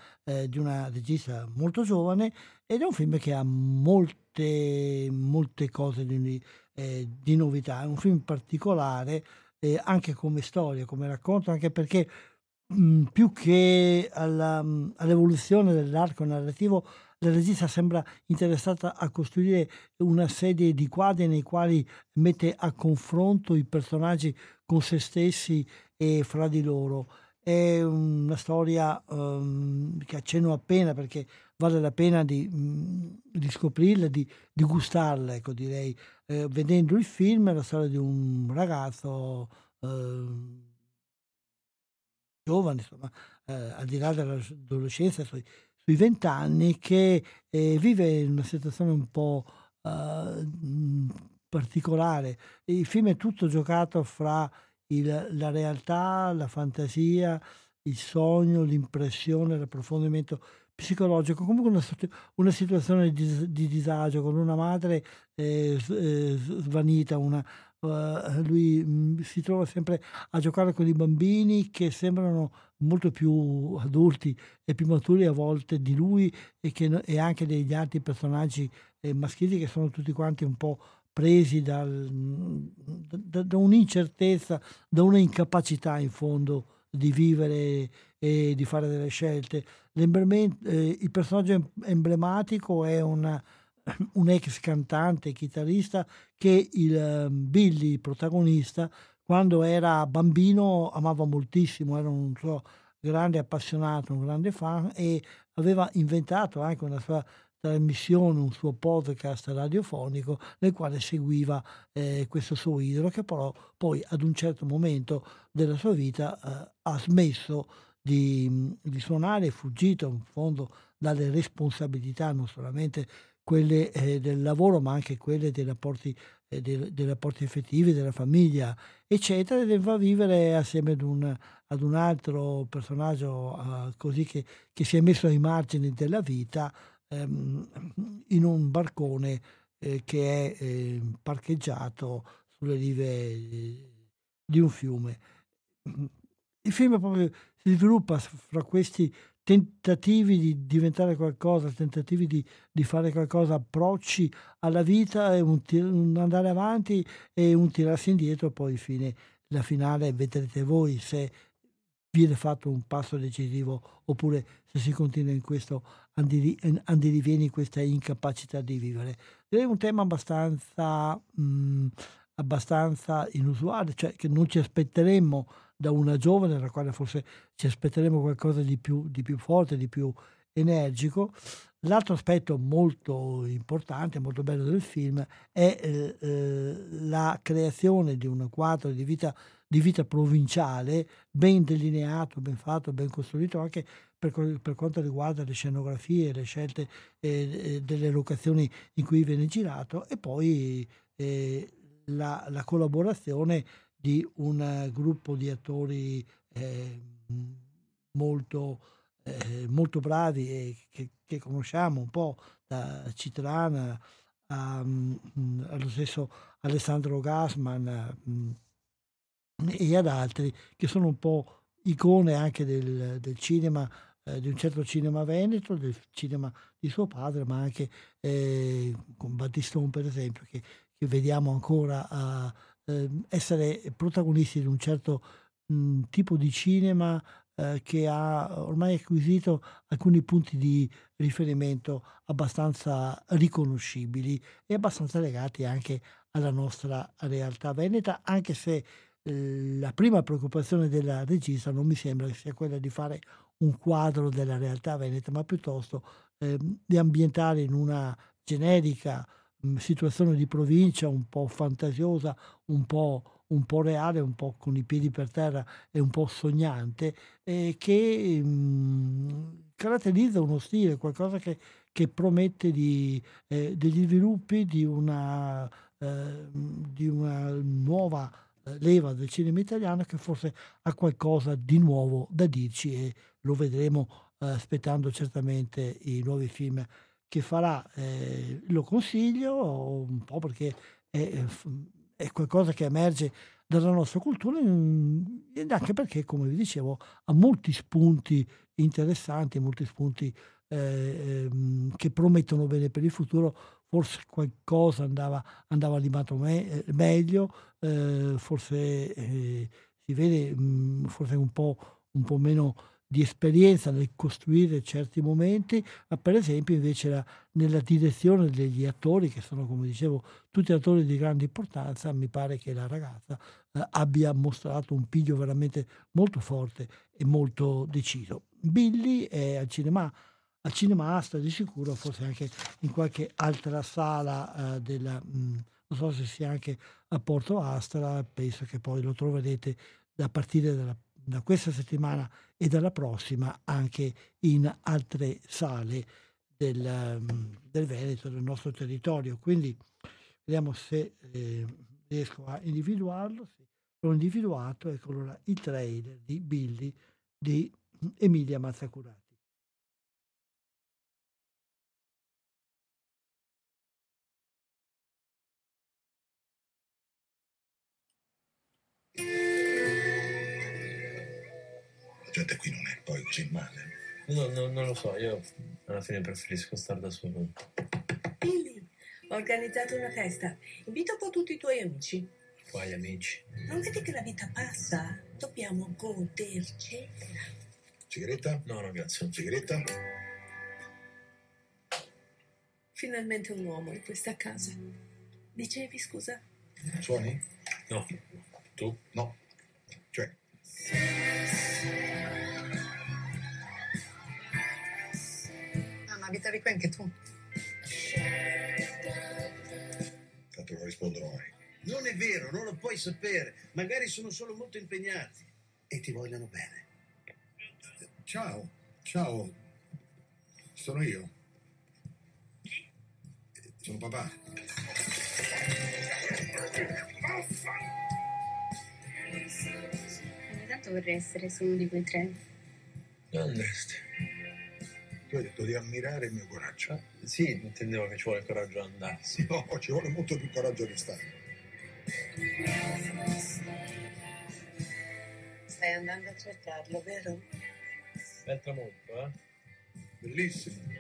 di una regista molto giovane, ed è un film che ha molte cose di novità. È un film particolare anche come storia, come racconto, anche perché più che all'evoluzione dell'arco narrativo, la regista sembra interessata a costruire una serie di quadri nei quali mette a confronto i personaggi con se stessi e fra di loro. È una storia che accenno appena, perché vale la pena di scoprirla, di gustarla, ecco, direi. Vedendo il film, è la storia di un ragazzo giovane, insomma, al di là dell'adolescenza, sui 20 anni, che vive in una situazione un po' particolare. Il film è tutto giocato fra la realtà, la fantasia, il sogno, l'impressione, l'approfondimento psicologico. Comunque una situazione di disagio, con una madre svanita, lui si trova sempre a giocare con i bambini che sembrano molto più adulti e più maturi a volte di lui, e anche degli altri personaggi maschili, che sono tutti quanti un po' presi da un'incertezza, da una incapacità in fondo di vivere e di fare delle scelte. Il personaggio emblematico è un ex cantante, chitarrista, che il Billy, il protagonista, quando era bambino amava moltissimo, era un suo grande appassionato, un grande fan, e aveva inventato anche una sua trasmissione, un suo podcast radiofonico nel quale seguiva questo suo idolo, che però poi ad un certo momento della sua vita ha smesso di suonare, è fuggito in fondo dalle responsabilità, non solamente quelle del lavoro, ma anche quelle dei rapporti effettivi, della famiglia, eccetera, e va a vivere assieme ad un altro personaggio così che si è messo ai margini della vita, in un barcone che è parcheggiato sulle rive di un fiume. Il film proprio si sviluppa fra questi tentativi di diventare qualcosa, tentativi di fare qualcosa, approcci alla vita, e un andare avanti e un tirarsi indietro. Poi la finale vedrete voi se viene fatto un passo decisivo oppure se si continua in questo andirivieni, in questa incapacità di vivere. È un tema abbastanza inusuale, cioè che non ci aspetteremmo da una giovane, alla quale forse ci aspetteremo qualcosa di più forte, di più energico. L'altro aspetto molto importante, molto bello del film è la creazione di un quadro di vita provinciale ben delineato, ben fatto, ben costruito, anche per quanto riguarda le scenografie, le scelte delle locazioni in cui viene girato, e poi la collaborazione di un gruppo di attori molto bravi, e che conosciamo un po', da Citrana allo stesso Alessandro Gassman e ad altri, che sono un po' icone anche del cinema, di un certo cinema veneto, del cinema di suo padre, ma anche con Battiston, per esempio, che vediamo ancora a essere protagonisti di un certo tipo di cinema che ha ormai acquisito alcuni punti di riferimento abbastanza riconoscibili e abbastanza legati anche alla nostra realtà veneta, anche se la prima preoccupazione della regista non mi sembra che sia quella di fare un quadro della realtà veneta, ma piuttosto di ambientare in una generica situazione di provincia un po' fantasiosa, un po' reale, un po' con i piedi per terra e un po' sognante, che caratterizza uno stile, qualcosa che promette degli sviluppi di una di una nuova leva del cinema italiano che forse ha qualcosa di nuovo da dirci, e lo vedremo aspettando certamente i nuovi film che farà. Lo consiglio un po' perché è qualcosa che emerge dalla nostra cultura, e anche perché, come vi dicevo, ha molti spunti interessanti, molti spunti che promettono bene per il futuro. Forse qualcosa andava limato meglio, forse si vede forse un po' meno di esperienza nel costruire certi momenti, ma per esempio invece nella direzione degli attori, che sono, come dicevo, tutti attori di grande importanza, mi pare che la ragazza abbia mostrato un piglio veramente molto forte e molto deciso. Billy è al Cinema Astra di sicuro, forse anche in qualche altra sala non so se sia anche a Porto Astra, penso che poi lo troverete a partire da questa settimana e dalla prossima anche in altre sale del Veneto, del nostro territorio. Quindi vediamo se riesco a individuarlo. Sì, l'ho individuato, ecco allora il trailer di Billy di Emilia Mazzacurati. La gente qui non è poi così male. No, non lo so, io alla fine preferisco stare da solo. Billy, ho organizzato una festa. Invita un po' tutti i tuoi amici. Quali amici? Non vedi che la vita passa? Dobbiamo godercela. Sigaretta? No, ragazzi, non sigaretta. Finalmente un uomo in questa casa. Dicevi, scusa? Suoni? No. Tu? No. Cioè... Ma abitavi qui anche tu? Tanto non rispondono mai. Non è vero, non lo puoi sapere. Magari sono solo molto impegnati. E ti vogliono bene. Ciao. Sono io. Sono papà. Vorrei essere solo di quei tre. Andresti. Tu hai detto di ammirare il mio coraggio. Sì, intendevo che ci vuole coraggio ad andarsi. No, ci vuole molto più coraggio a restare. Stai andando a cercarlo, vero? Bel tramonto, eh? Bellissimo.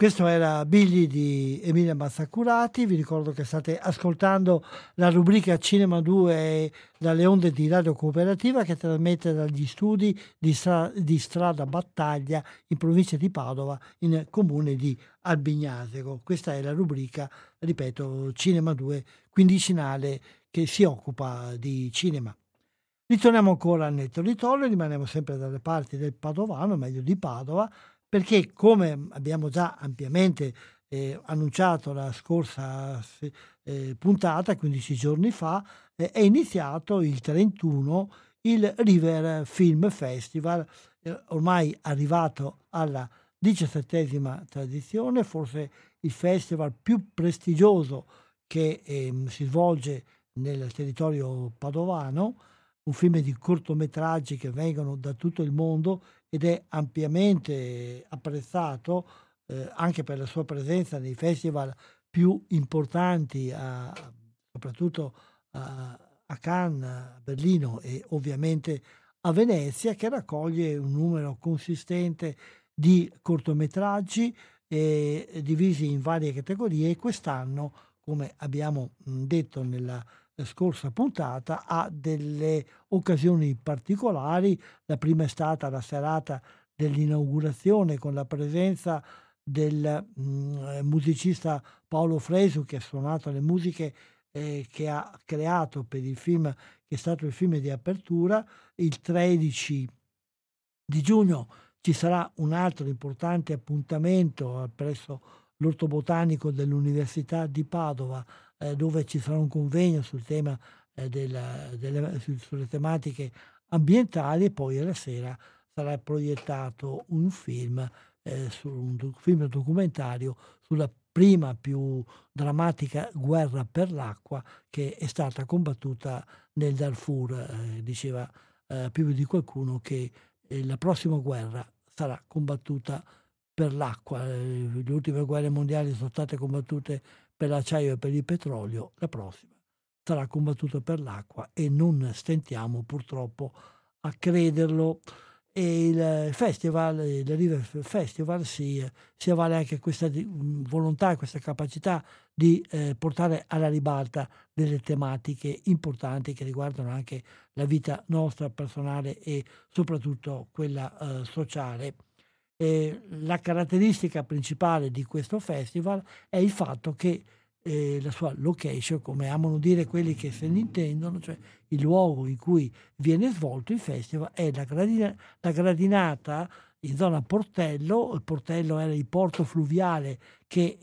Questo era Billy di Emilia Mazzacurati. Vi ricordo che state ascoltando la rubrica Cinema 2 dalle onde di Radio Cooperativa, che trasmette dagli studi di Strada Battaglia, in provincia di Padova, in comune di Albignasego. Questa è la rubrica, ripeto, Cinema 2 quindicinale, che si occupa di cinema. Ritorniamo ancora nel territorio, rimaniamo sempre dalle parti del Padovano, meglio di Padova, perché, come abbiamo già ampiamente annunciato la scorsa puntata, 15 giorni fa, è iniziato il 31 il River Film Festival, ormai arrivato alla 17ª tradizione, forse il festival più prestigioso che si svolge nel territorio padovano, un film di cortometraggi che vengono da tutto il mondo ed è ampiamente apprezzato anche per la sua presenza nei festival più importanti, soprattutto a Cannes, a Berlino e ovviamente a Venezia, che raccoglie un numero consistente di cortometraggi divisi in varie categorie, e quest'anno, come abbiamo detto nella scorsa puntata, ha delle occasioni particolari. La prima è stata la serata dell'inaugurazione con la presenza del musicista Paolo Fresu, che ha suonato le musiche che ha creato per il film che è stato il film di apertura. Il 13 di giugno ci sarà un altro importante appuntamento presso l'Orto Botanico dell'Università di Padova, dove ci sarà un convegno sul tema sulle tematiche ambientali, e poi alla sera sarà proiettato un film documentario sulla prima più drammatica guerra per l'acqua che è stata combattuta nel Darfur. Diceva più di qualcuno che la prossima guerra sarà combattuta per l'acqua. Le ultime guerre mondiali sono state combattute per l'acciaio e per il petrolio, la prossima sarà combattuta per l'acqua, e non stentiamo purtroppo a crederlo. E il festival, il River Festival, si avvale anche questa volontà, questa capacità di portare alla ribalta delle tematiche importanti che riguardano anche la vita nostra personale e soprattutto quella sociale. E la caratteristica principale di questo festival è il fatto che la sua location, come amano dire quelli che se ne intendono, cioè il luogo in cui viene svolto il festival, è la gradinata in zona Portello. Il Portello era il porto fluviale che,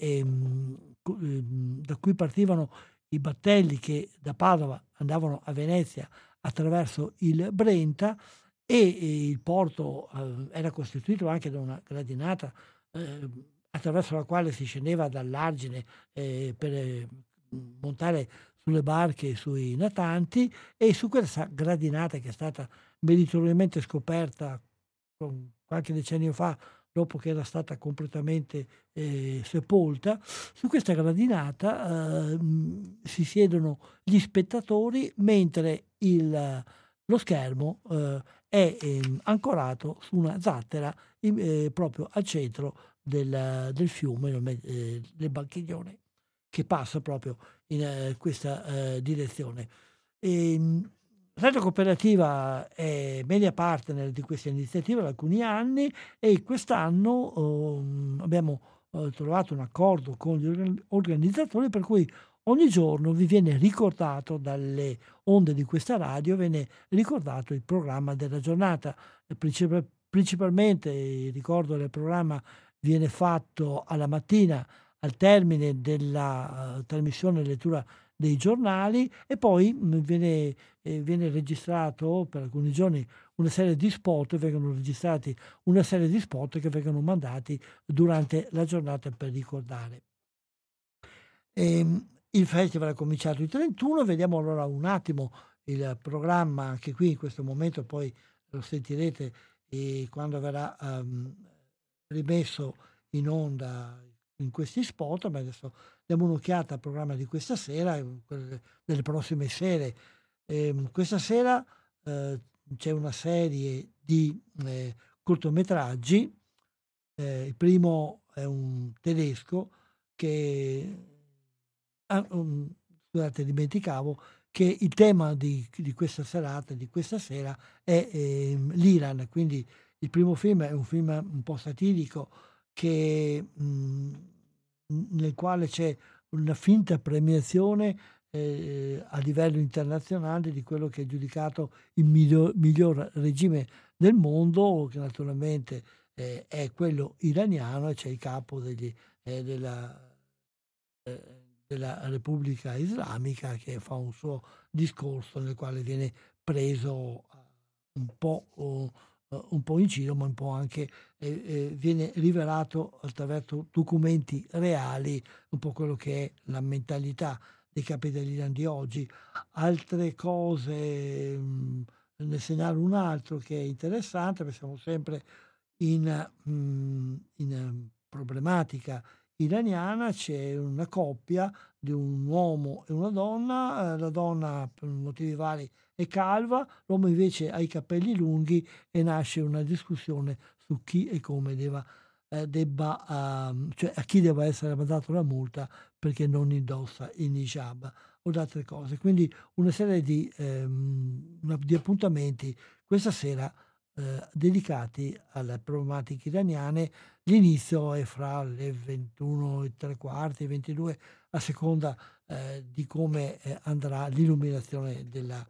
da cui partivano i battelli che da Padova andavano a Venezia attraverso il Brenta, e il porto era costituito anche da una gradinata attraverso la quale si scendeva dall'argine per montare sulle barche e sui natanti, e su questa gradinata, che è stata meritoriamente scoperta qualche decennio fa, dopo che era stata completamente sepolta, su questa gradinata si siedono gli spettatori, mentre lo schermo è ancorato su una zattera proprio al centro del fiume, del Banchiglione, che passa proprio in questa direzione. Radio Cooperativa è media partner di questa iniziativa da alcuni anni, e quest'anno abbiamo trovato un accordo con gli organizzatori, per cui ogni giorno vi viene ricordato dalle onde di questa radio, viene ricordato il programma della giornata. Principalmente ricordo del programma viene fatto alla mattina al termine della trasmissione e lettura dei giornali, e poi viene registrato per alcuni giorni una serie di spot, vengono registrati una serie di spot che vengono mandati durante la giornata per ricordare. Il festival è cominciato il 31, vediamo allora un attimo il programma, anche qui in questo momento, poi lo sentirete quando verrà rimesso in onda in questi spot, ma adesso diamo un'occhiata al programma di questa sera, delle prossime sere. Questa sera c'è una serie di cortometraggi. Il primo è un tedesco che scusate, dimenticavo che il tema di questa serata, di questa sera, è l'Iran. Quindi il primo film è un film un po' satirico nel quale c'è una finta premiazione a livello internazionale di quello che è giudicato il miglior regime del mondo, che naturalmente è quello iraniano, e c'è il capo della Repubblica Islamica che fa un suo discorso nel quale viene preso un po' in giro, ma un po' anche viene rivelato attraverso documenti reali un po' quello che è la mentalità dei capi dell'Iran di oggi. Altre cose, ne segnalo un altro che è interessante, perché siamo sempre in problematica iraniana. C'è una coppia di un uomo e una donna, la donna per motivi vari è calva, l'uomo invece ha i capelli lunghi, e nasce una discussione su chi e come cioè a chi debba essere mandata una multa perché non indossa il hijab, o altre cose. Quindi una serie di appuntamenti questa sera dedicati alle problematiche iraniane. L'inizio è fra le 21:15 e 22, a seconda di come andrà l'illuminazione del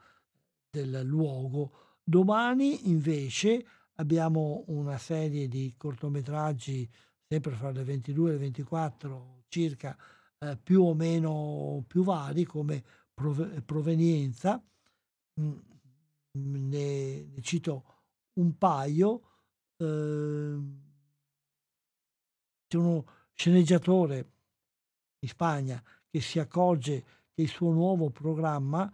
luogo. Domani invece abbiamo una serie di cortometraggi, sempre fra le 22 e le 24 circa, più o meno più vari, come Provenienza. Ne cito un paio. C'è uno sceneggiatore in Spagna, che si accorge che il suo nuovo programma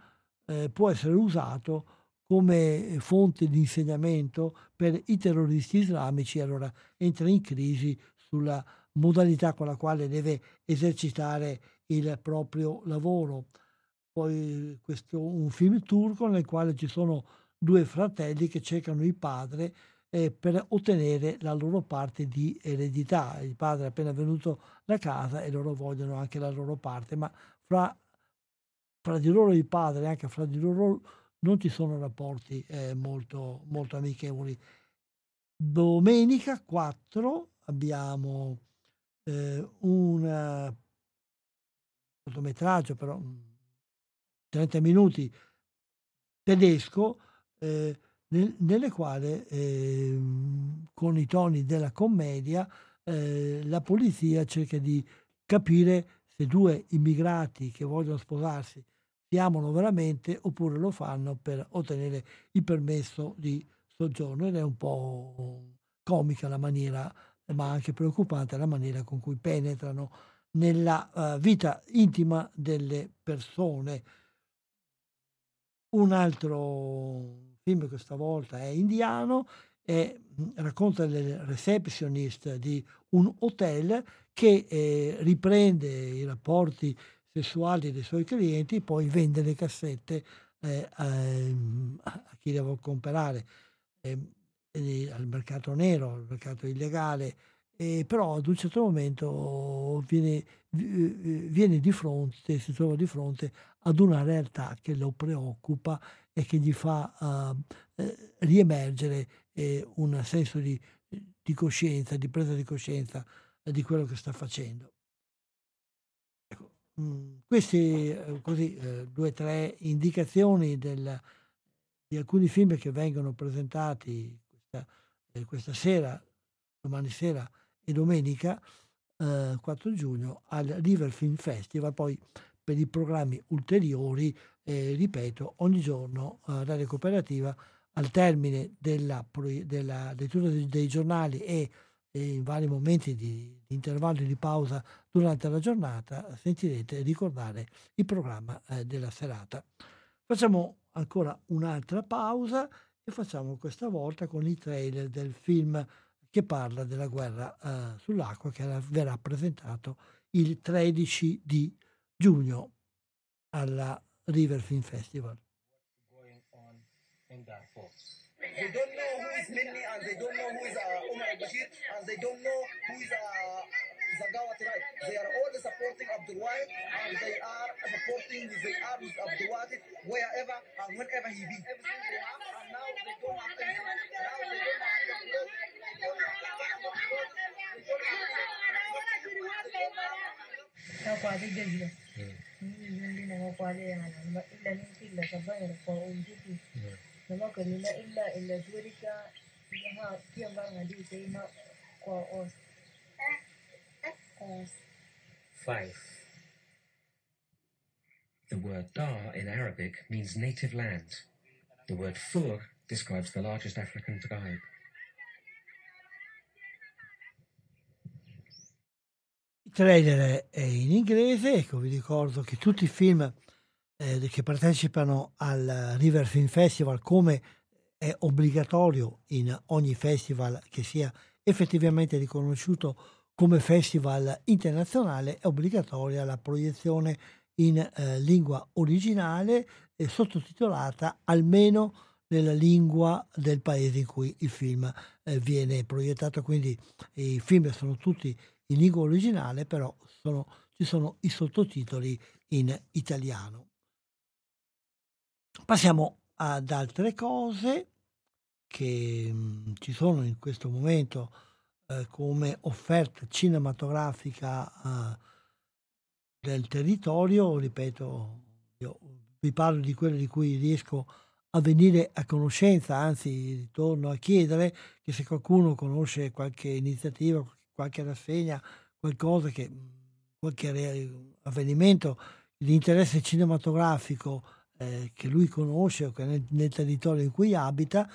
può essere usato come fonte di insegnamento per i terroristi islamici, allora entra in crisi sulla modalità con la quale deve esercitare il proprio lavoro. Poi questo, un film turco nel quale ci sono due fratelli che cercano il padre per ottenere la loro parte di eredità. Il padre è appena venuto da casa e loro vogliono anche la loro parte, ma fra di loro il padre e anche fra di loro non ci sono rapporti molto, molto amichevoli. Domenica 4 abbiamo un cortometraggio, però 30 minuti, tedesco, nelle quali con i toni della commedia la polizia cerca di capire se due immigrati che vogliono sposarsi si amano veramente oppure lo fanno per ottenere il permesso di soggiorno, ed è un po' comica la maniera, ma anche preoccupante la maniera con cui penetrano nella vita intima delle persone. Un altro film questa volta è indiano e racconta del receptionist di un hotel che riprende i rapporti sessuali dei suoi clienti e poi vende le cassette a chi le vuole comprare, al mercato nero, al mercato illegale, però ad un certo momento si trova di fronte ad una realtà che lo preoccupa e che gli fa riemergere un senso di coscienza, di presa di coscienza di quello che sta facendo. Ecco, questi così due o tre indicazioni di alcuni film che vengono presentati questa sera, domani sera e domenica 4 giugno al River Film Festival. Poi per i programmi ulteriori ripeto, ogni giorno Radio Cooperativa al termine della lettura dei giornali e in vari momenti di intervalli di pausa durante la giornata sentirete ricordare il programma della serata. Facciamo ancora un'altra pausa e facciamo questa volta con i trailer del film che parla della guerra sull'acqua, che verrà presentato il 13 di giugno alla River Film Festival. They are all supporting Abdulwahid, and they are supporting with Abdulwahid wherever and whenever he be. And now they don't have to. Five. The word Dar in Arabic means native land. The word Fur describes the largest African tribe. Il trailer è in inglese. Ecco, vi ricordo che tutti i film che partecipano al River Film Festival, come è obbligatorio in ogni festival che sia effettivamente riconosciuto come festival internazionale, è obbligatoria la proiezione in lingua originale e sottotitolata almeno nella lingua del paese in cui il film viene proiettato. Quindi i film sono tutti in lingua originale, però ci sono i sottotitoli in italiano. Passiamo ad altre cose che ci sono in questo momento come offerta cinematografica del territorio. Ripeto, io vi parlo di quelle di cui riesco a venire a conoscenza, anzi ritorno a chiedere che se qualcuno conosce qualche iniziativa, qualche rassegna, qualche avvenimento di interesse cinematografico che lui conosce o che nel territorio in cui abita,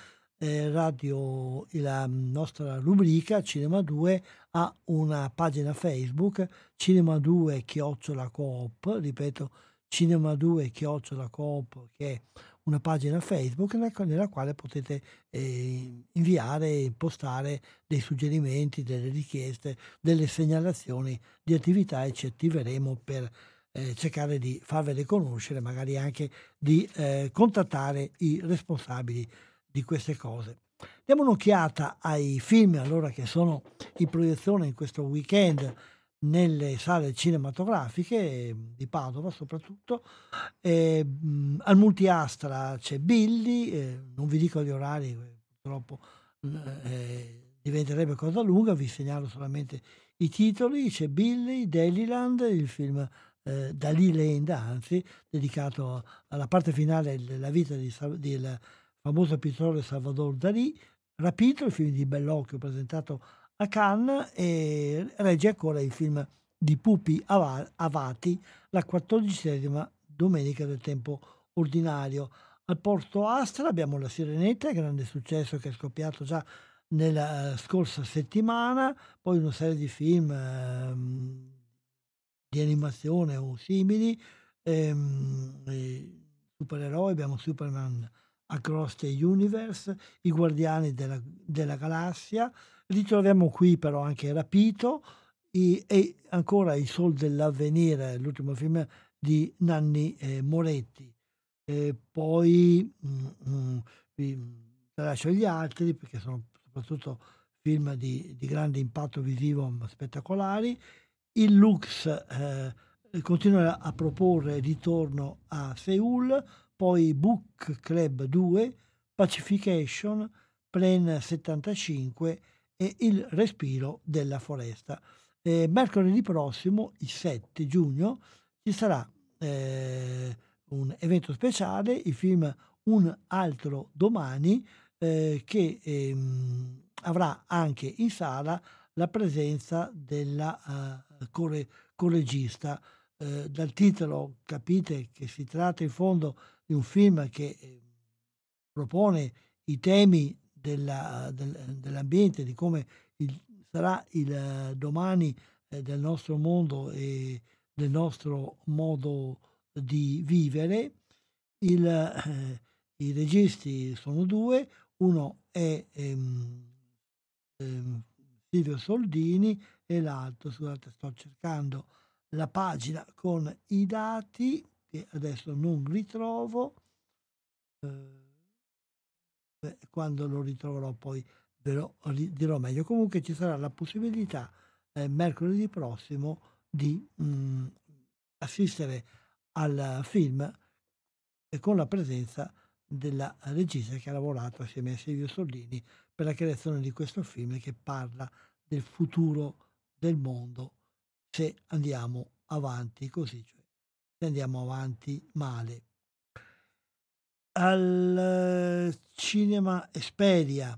la nostra rubrica Cinema 2 ha una pagina Facebook, Cinema2 @Coop, ripeto, Cinema2 @Coop, che è una pagina Facebook nella quale potete inviare e postare dei suggerimenti, delle richieste, delle segnalazioni di attività, e ci attiveremo per cercare di farvele conoscere, magari anche di contattare i responsabili di queste cose. Diamo un'occhiata ai film allora che sono in proiezione in questo weekend nelle sale cinematografiche di Padova soprattutto. Al Multiastra c'è Billy, non vi dico gli orari, purtroppo diventerebbe cosa lunga, vi segnalo solamente i titoli. C'è Billy, Deliland, il film Dalì Land, anzi, dedicato alla parte finale della vita del famoso pittore Salvador Dalì, Rapito, il film di Bellocchio presentato a Cannes, e regge ancora il film di Pupi Avati, la 14ª domenica del tempo ordinario. Al Porto Astra abbiamo La Sirenetta, grande successo che è scoppiato già nella scorsa settimana, poi una serie di film di animazione o simili, supereroi, abbiamo Superman Across the Universe, I Guardiani della Galassia. Ritroviamo qui però anche Rapito e ancora Il Sol dell'Avvenire, l'ultimo film di Nanni Moretti. Poi lascio gli altri perché sono soprattutto film di grande impatto visivo, spettacolari. Il Lux continua a proporre Ritorno a Seul, poi Book Club 2, Pacification, Plan 75 e Il Respiro della Foresta. Mercoledì prossimo, il 7 giugno, ci sarà un evento speciale, il film Un Altro Domani, che avrà anche in sala la presenza della coregista. Dal titolo capite che si tratta in fondo di un film che propone i temi dell'ambiente, di come sarà il domani del nostro mondo e del nostro modo di vivere. I registi sono due, uno è Silvio Soldini e l'altro, scusate, sto cercando la pagina con i dati che adesso non ritrovo, quando lo ritroverò poi ve lo dirò meglio. Comunque ci sarà la possibilità mercoledì prossimo di assistere al film con la presenza della regista che ha lavorato assieme a Silvio Soldini per la creazione di questo film che parla del futuro del mondo se andiamo avanti così, cioè se andiamo avanti male. Al Cinema Esperia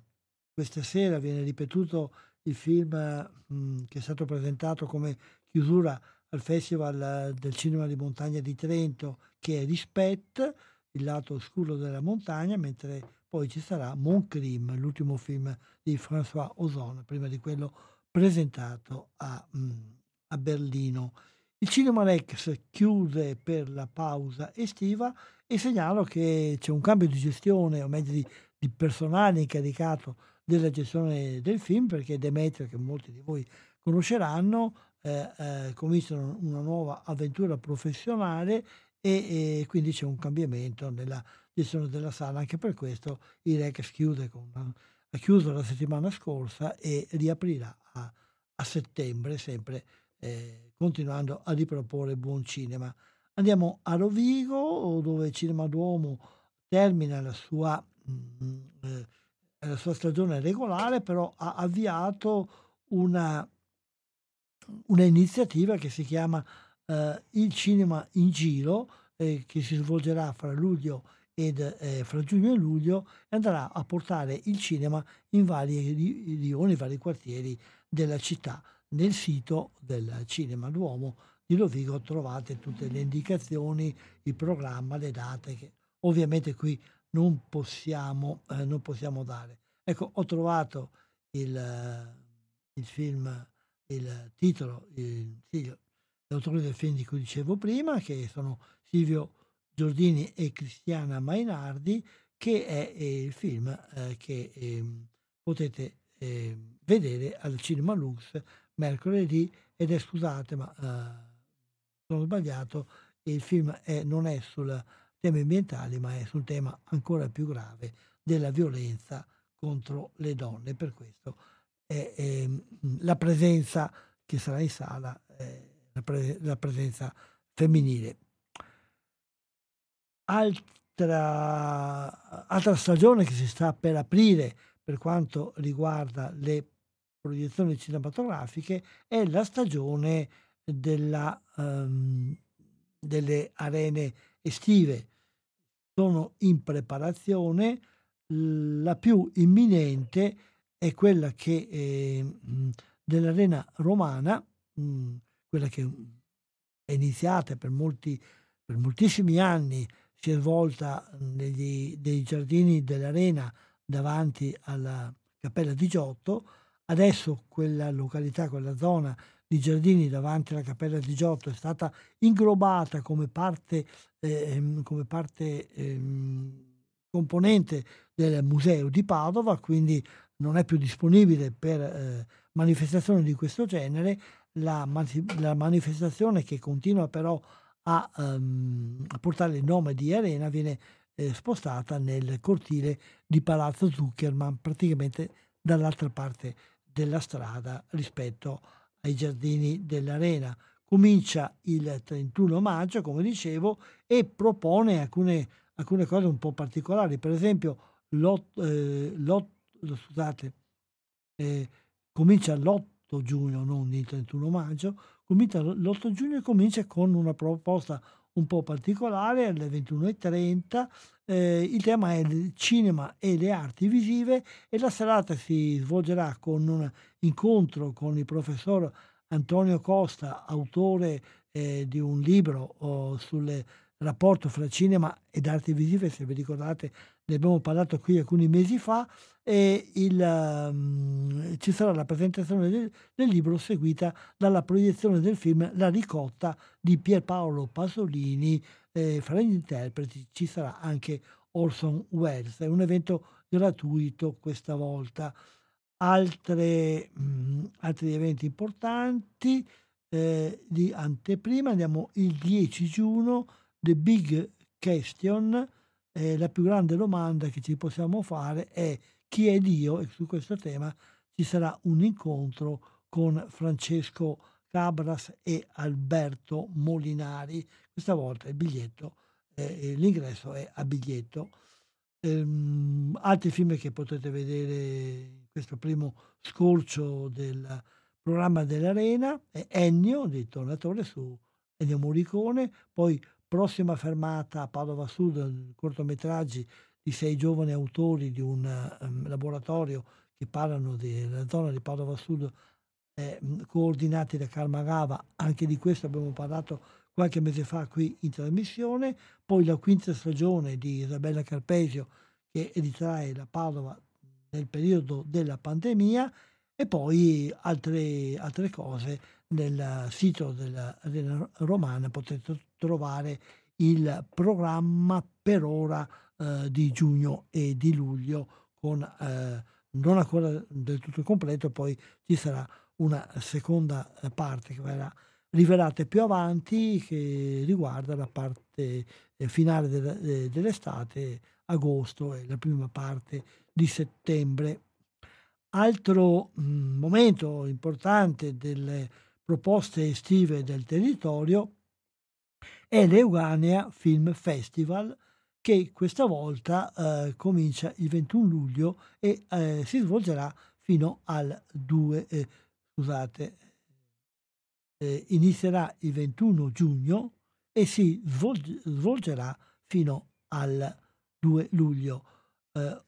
questa sera viene ripetuto il film che è stato presentato come chiusura al Festival del Cinema di Montagna di Trento, che è Rispetto, il lato oscuro della montagna, mentre poi ci sarà Mon Crime, l'ultimo film di François Ozon, prima di quello presentato a Berlino. Il Cinema Rex chiude per la pausa estiva e segnalo che c'è un cambio di gestione, o meglio di personale incaricato della gestione del film, perché Demetrio, che molti di voi conosceranno, comincia una nuova avventura professionale e quindi c'è un cambiamento nella gestione della sala. Anche per questo il Rex chiude ha chiuso la settimana scorsa e riaprirà a settembre, sempre continuando a riproporre buon cinema. Andiamo a Rovigo, dove Cinema Duomo termina la sua stagione regolare, però ha avviato una iniziativa che si chiama Il Cinema in Giro, che si svolgerà fra giugno e luglio e andrà a portare il cinema in vari rioni, vari quartieri della città. Nel sito del Cinema Duomo di Rovigo trovate tutte le indicazioni, il programma, le date, che ovviamente qui non possiamo dare. Ecco, ho trovato il film, il titolo, l'autore del film di cui dicevo prima, che sono Silvio Soldini e Cristiana Mainardi, che è il film che potete vedere al Cinema Lux mercoledì, ed è, scusate ma sono sbagliato, il film non è sul tema ambientale, ma è sul tema ancora più grave della violenza contro le donne. Per questo la presenza che sarà in sala, la presenza femminile. Altra stagione che si sta per aprire per quanto riguarda le proiezioni cinematografiche è la stagione delle arene estive. Sono in preparazione, la più imminente è quella che dell'Arena Romana, quella che è iniziata per moltissimi anni, si è svolta nei giardini dell'Arena davanti alla Cappella di Giotto. Adesso quella località, quella zona di giardini davanti alla Cappella di Giotto è stata inglobata come parte componente del Museo di Padova, quindi non è più disponibile per manifestazioni di questo genere. La manifestazione, che continua però a portare il nome di Arena, viene spostata nel cortile di Palazzo Zuckerman, praticamente dall'altra parte della strada rispetto ai giardini dell'Arena. Comincia il 31 maggio, come dicevo, e propone alcune cose un po' particolari. Per esempio comincia l'8 giugno, non il 31 maggio, comincia l'8 giugno e comincia con una proposta un po' particolare. Alle 21:30 il tema è il cinema e le arti visive, e la serata si svolgerà con un incontro con il professor Antonio Costa, autore di un libro sul rapporto fra cinema ed arti visive. Se vi ricordate, ne abbiamo parlato qui alcuni mesi fa, e ci sarà la presentazione del libro seguita dalla proiezione del film La ricotta di Pierpaolo Pasolini. Fra gli interpreti ci sarà anche Orson Welles. È un evento gratuito questa volta. Altri eventi importanti di anteprima: andiamo il 10 giugno, The Big Question. La più grande domanda che ci possiamo fare è chi è Dio, e su questo tema ci sarà un incontro con Francesco Cabras e Alberto Molinari. Questa volta il biglietto, l'ingresso è a biglietto. Altri film che potete vedere in questo primo scorcio del programma dell'Arena è Ennio di Tornatore, su Ennio Morricone. Poi Prossima fermata a Padova Sud, cortometraggi di 6 giovani autori di un laboratorio che parlano della zona di Padova Sud, coordinati da Karl Magava. Anche di questo abbiamo parlato qualche mese fa qui in trasmissione. Poi la quinta stagione di Isabella Carpesio, che ritrae la Padova nel periodo della pandemia, e poi altre cose. Nel sito dell'Arena Romana potete trovare il programma per ora di giugno e di luglio, con non ancora del tutto completo. Poi ci sarà una seconda parte che verrà rivelata più avanti, che riguarda la parte finale dell'estate, agosto, e la prima parte di settembre. Altro momento importante delle proposte estive del territorio è l'Euganea Film Festival, che questa volta comincia il 21 luglio e si svolgerà fino al 2. Inizierà il 21 giugno e si svolgerà fino al 2 luglio.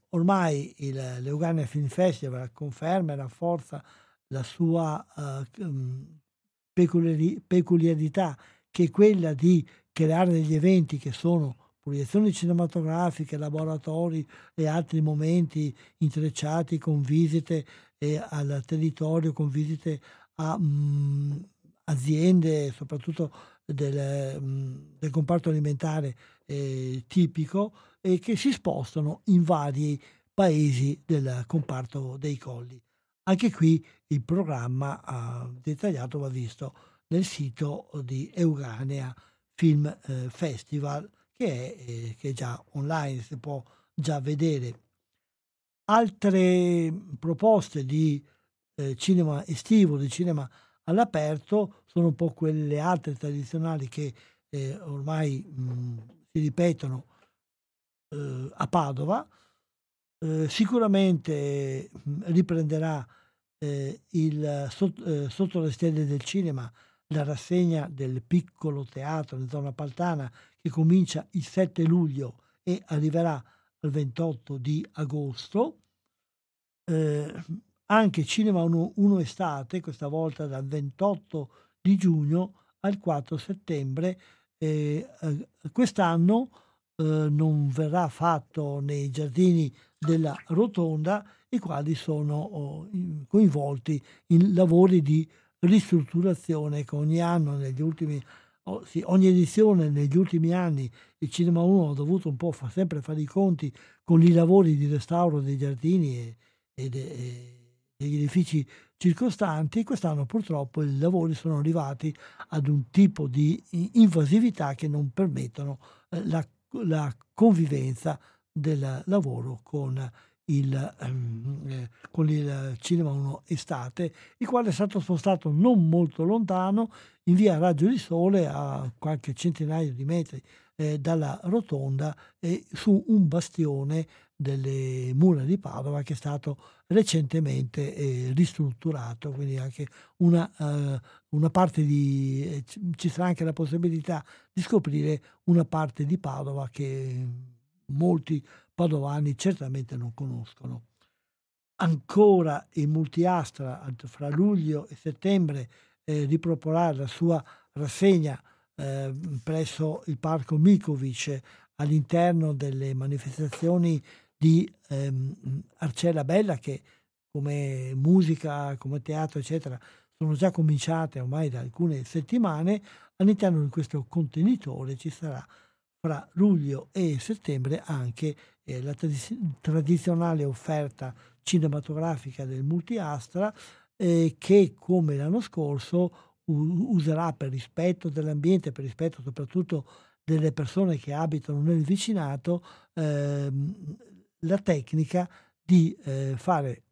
Ormai l'Euganea Film Festival conferma e rafforza la sua peculiarità, che è quella di creare degli eventi che sono proiezioni cinematografiche, laboratori e altri momenti intrecciati con visite al territorio, con visite a aziende, soprattutto del comparto alimentare tipico, e che si spostano in vari paesi del comparto dei colli. Anche qui il programma dettagliato va visto nel sito di Euganea Film Festival, che è già online, si può già vedere. Altre proposte di cinema estivo, di cinema all'aperto, sono un po' quelle altre tradizionali che ormai si ripetono a Padova. Sicuramente riprenderà sotto le stelle del cinema la rassegna del piccolo teatro in zona Paltana, che comincia il 7 luglio e arriverà al 28 di agosto. Anche Cinema 1 Estate, questa volta dal 28 di giugno al 4 settembre. Quest'anno non verrà fatto nei giardini della Rotonda, i quali sono coinvolti in lavori di ristrutturazione che ogni anno, ogni edizione negli ultimi anni, il Cinema 1 ha dovuto un po' sempre fare i conti con i lavori di restauro dei giardini e degli edifici circostanti. Quest'anno purtroppo i lavori sono arrivati ad un tipo di invasività che non permettono la convivenza del lavoro con il Cinema 1 Estate, il quale è stato spostato non molto lontano, in via Raggio di Sole, a qualche centinaio di metri dalla Rotonda, su un bastione delle mura di Padova che è stato recentemente ristrutturato, quindi anche una parte ci sarà anche la possibilità di scoprire una parte di Padova che molti padovani certamente non conoscono. Ancora il Multiastra, fra luglio e settembre, riproporrà la sua rassegna presso il Parco Mikovic, all'interno delle manifestazioni di Arcella Bella, che come musica, come teatro, eccetera, sono già cominciate ormai da alcune settimane. All'interno di questo contenitore ci sarà fra luglio e settembre anche la tradizionale offerta cinematografica del Multiastra, che, come l'anno scorso, userà, per rispetto dell'ambiente, per rispetto soprattutto delle persone che abitano nel vicinato, la tecnica di fare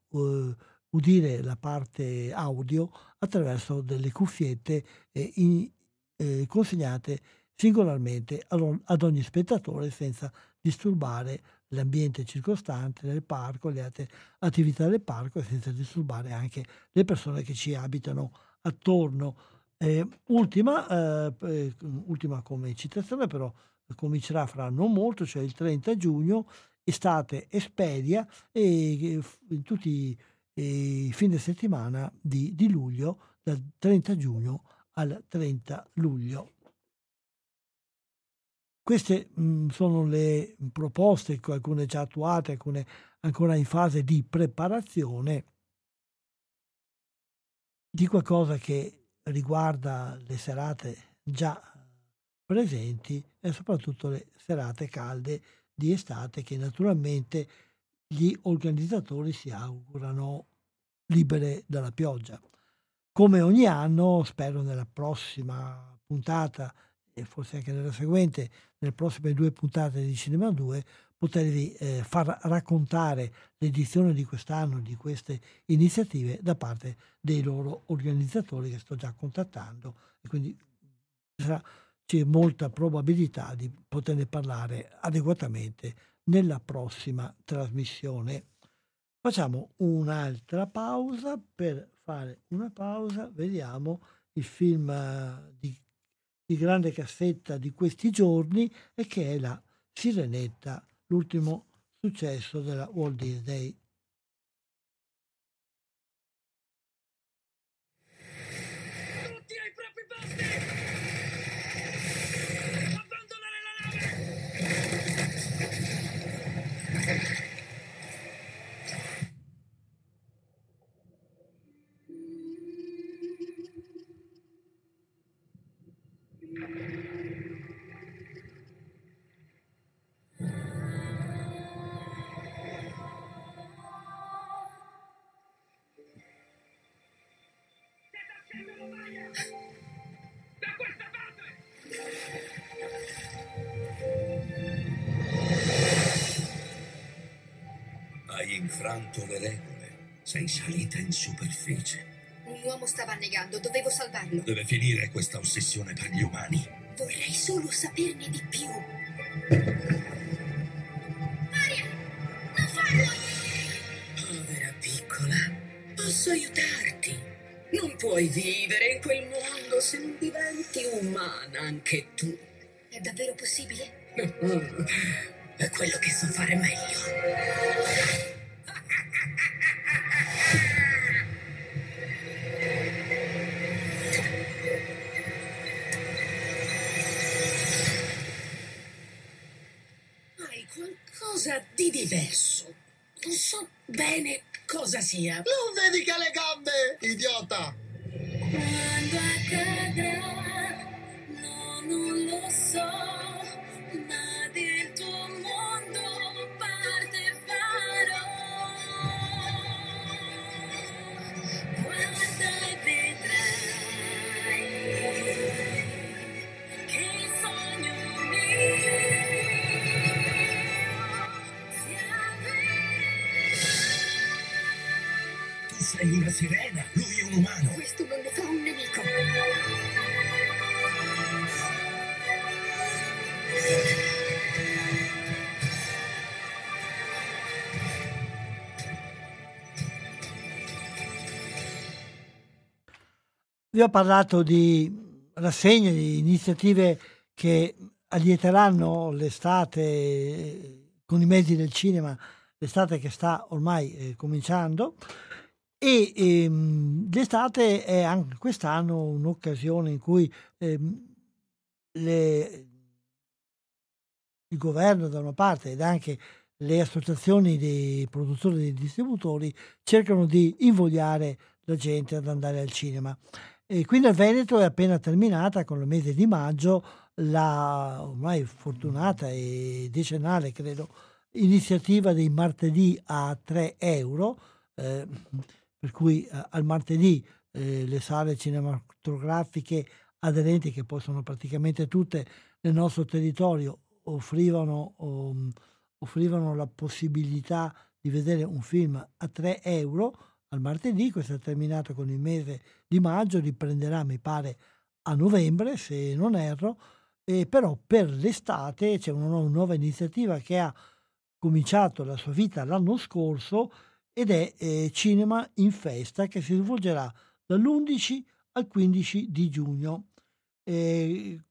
udire la parte audio attraverso delle cuffiette consegnate singolarmente ad ogni spettatore, senza disturbare l'ambiente circostante del parco, le altre attività del parco, e senza disturbare anche le persone che ci abitano attorno. Ultima come citazione, però comincerà fra non molto, cioè il 30 giugno, Estate Esperia, e tutti i fine settimana di luglio, dal 30 giugno al 30 luglio. Queste sono le proposte, alcune già attuate, alcune ancora in fase di preparazione, di qualcosa che riguarda le serate già presenti e soprattutto le serate calde di estate, che naturalmente gli organizzatori si augurano libere dalla pioggia. Come ogni anno, spero nella prossima puntata, e forse anche nella seguente, nelle prossime due puntate di Cinema 2, potervi far raccontare l'edizione di quest'anno, di queste iniziative, da parte dei loro organizzatori, che sto già contattando, e quindi c'è molta probabilità di poterne parlare adeguatamente nella prossima trasmissione. Facciamo un'altra pausa. Per fare una pausa vediamo il film di grande cassetta di questi giorni, e che è La Sirenetta, l'ultimo successo della Walt Disney. Oddio, i propri posti! Abbandonare la nave! infranto le regole, sei salita in superficie. Un uomo stava annegando, dovevo salvarlo. Deve finire questa ossessione per gli umani. Vorrei solo saperne di più. Maria, non farlo! Povera piccola, posso aiutarti? Non puoi vivere in quel mondo se non diventi umana anche tu. È davvero possibile? È quello che so fare meglio. Hai qualcosa di diverso. Non so bene cosa sia. Non vedi che ha le gambe, idiota! Quando accadrà, no, non lo so. Sei una sirena, lui è un umano. Questo non ne fa un nemico. Vi ho parlato di rassegne, di iniziative che allieteranno l'estate con i mezzi del cinema, l'estate che sta ormai cominciando. E l'estate è anche quest'anno un'occasione in cui il governo da una parte ed anche le associazioni dei produttori e dei distributori cercano di invogliare la gente ad andare al cinema. E qui nel Veneto è appena terminata con il mese di maggio la ormai fortunata e decennale, credo, iniziativa dei martedì a 3 euro. Per cui al martedì le sale cinematografiche aderenti, che possono praticamente tutte nel nostro territorio, offrivano la possibilità di vedere un film a 3 euro al martedì. Questo è terminato con il mese di maggio, riprenderà mi pare a novembre se non erro, però per l'estate c'è una nuova iniziativa che ha cominciato la sua vita l'anno scorso ed è Cinema in Festa, che si svolgerà dall'11 al 15 di giugno. In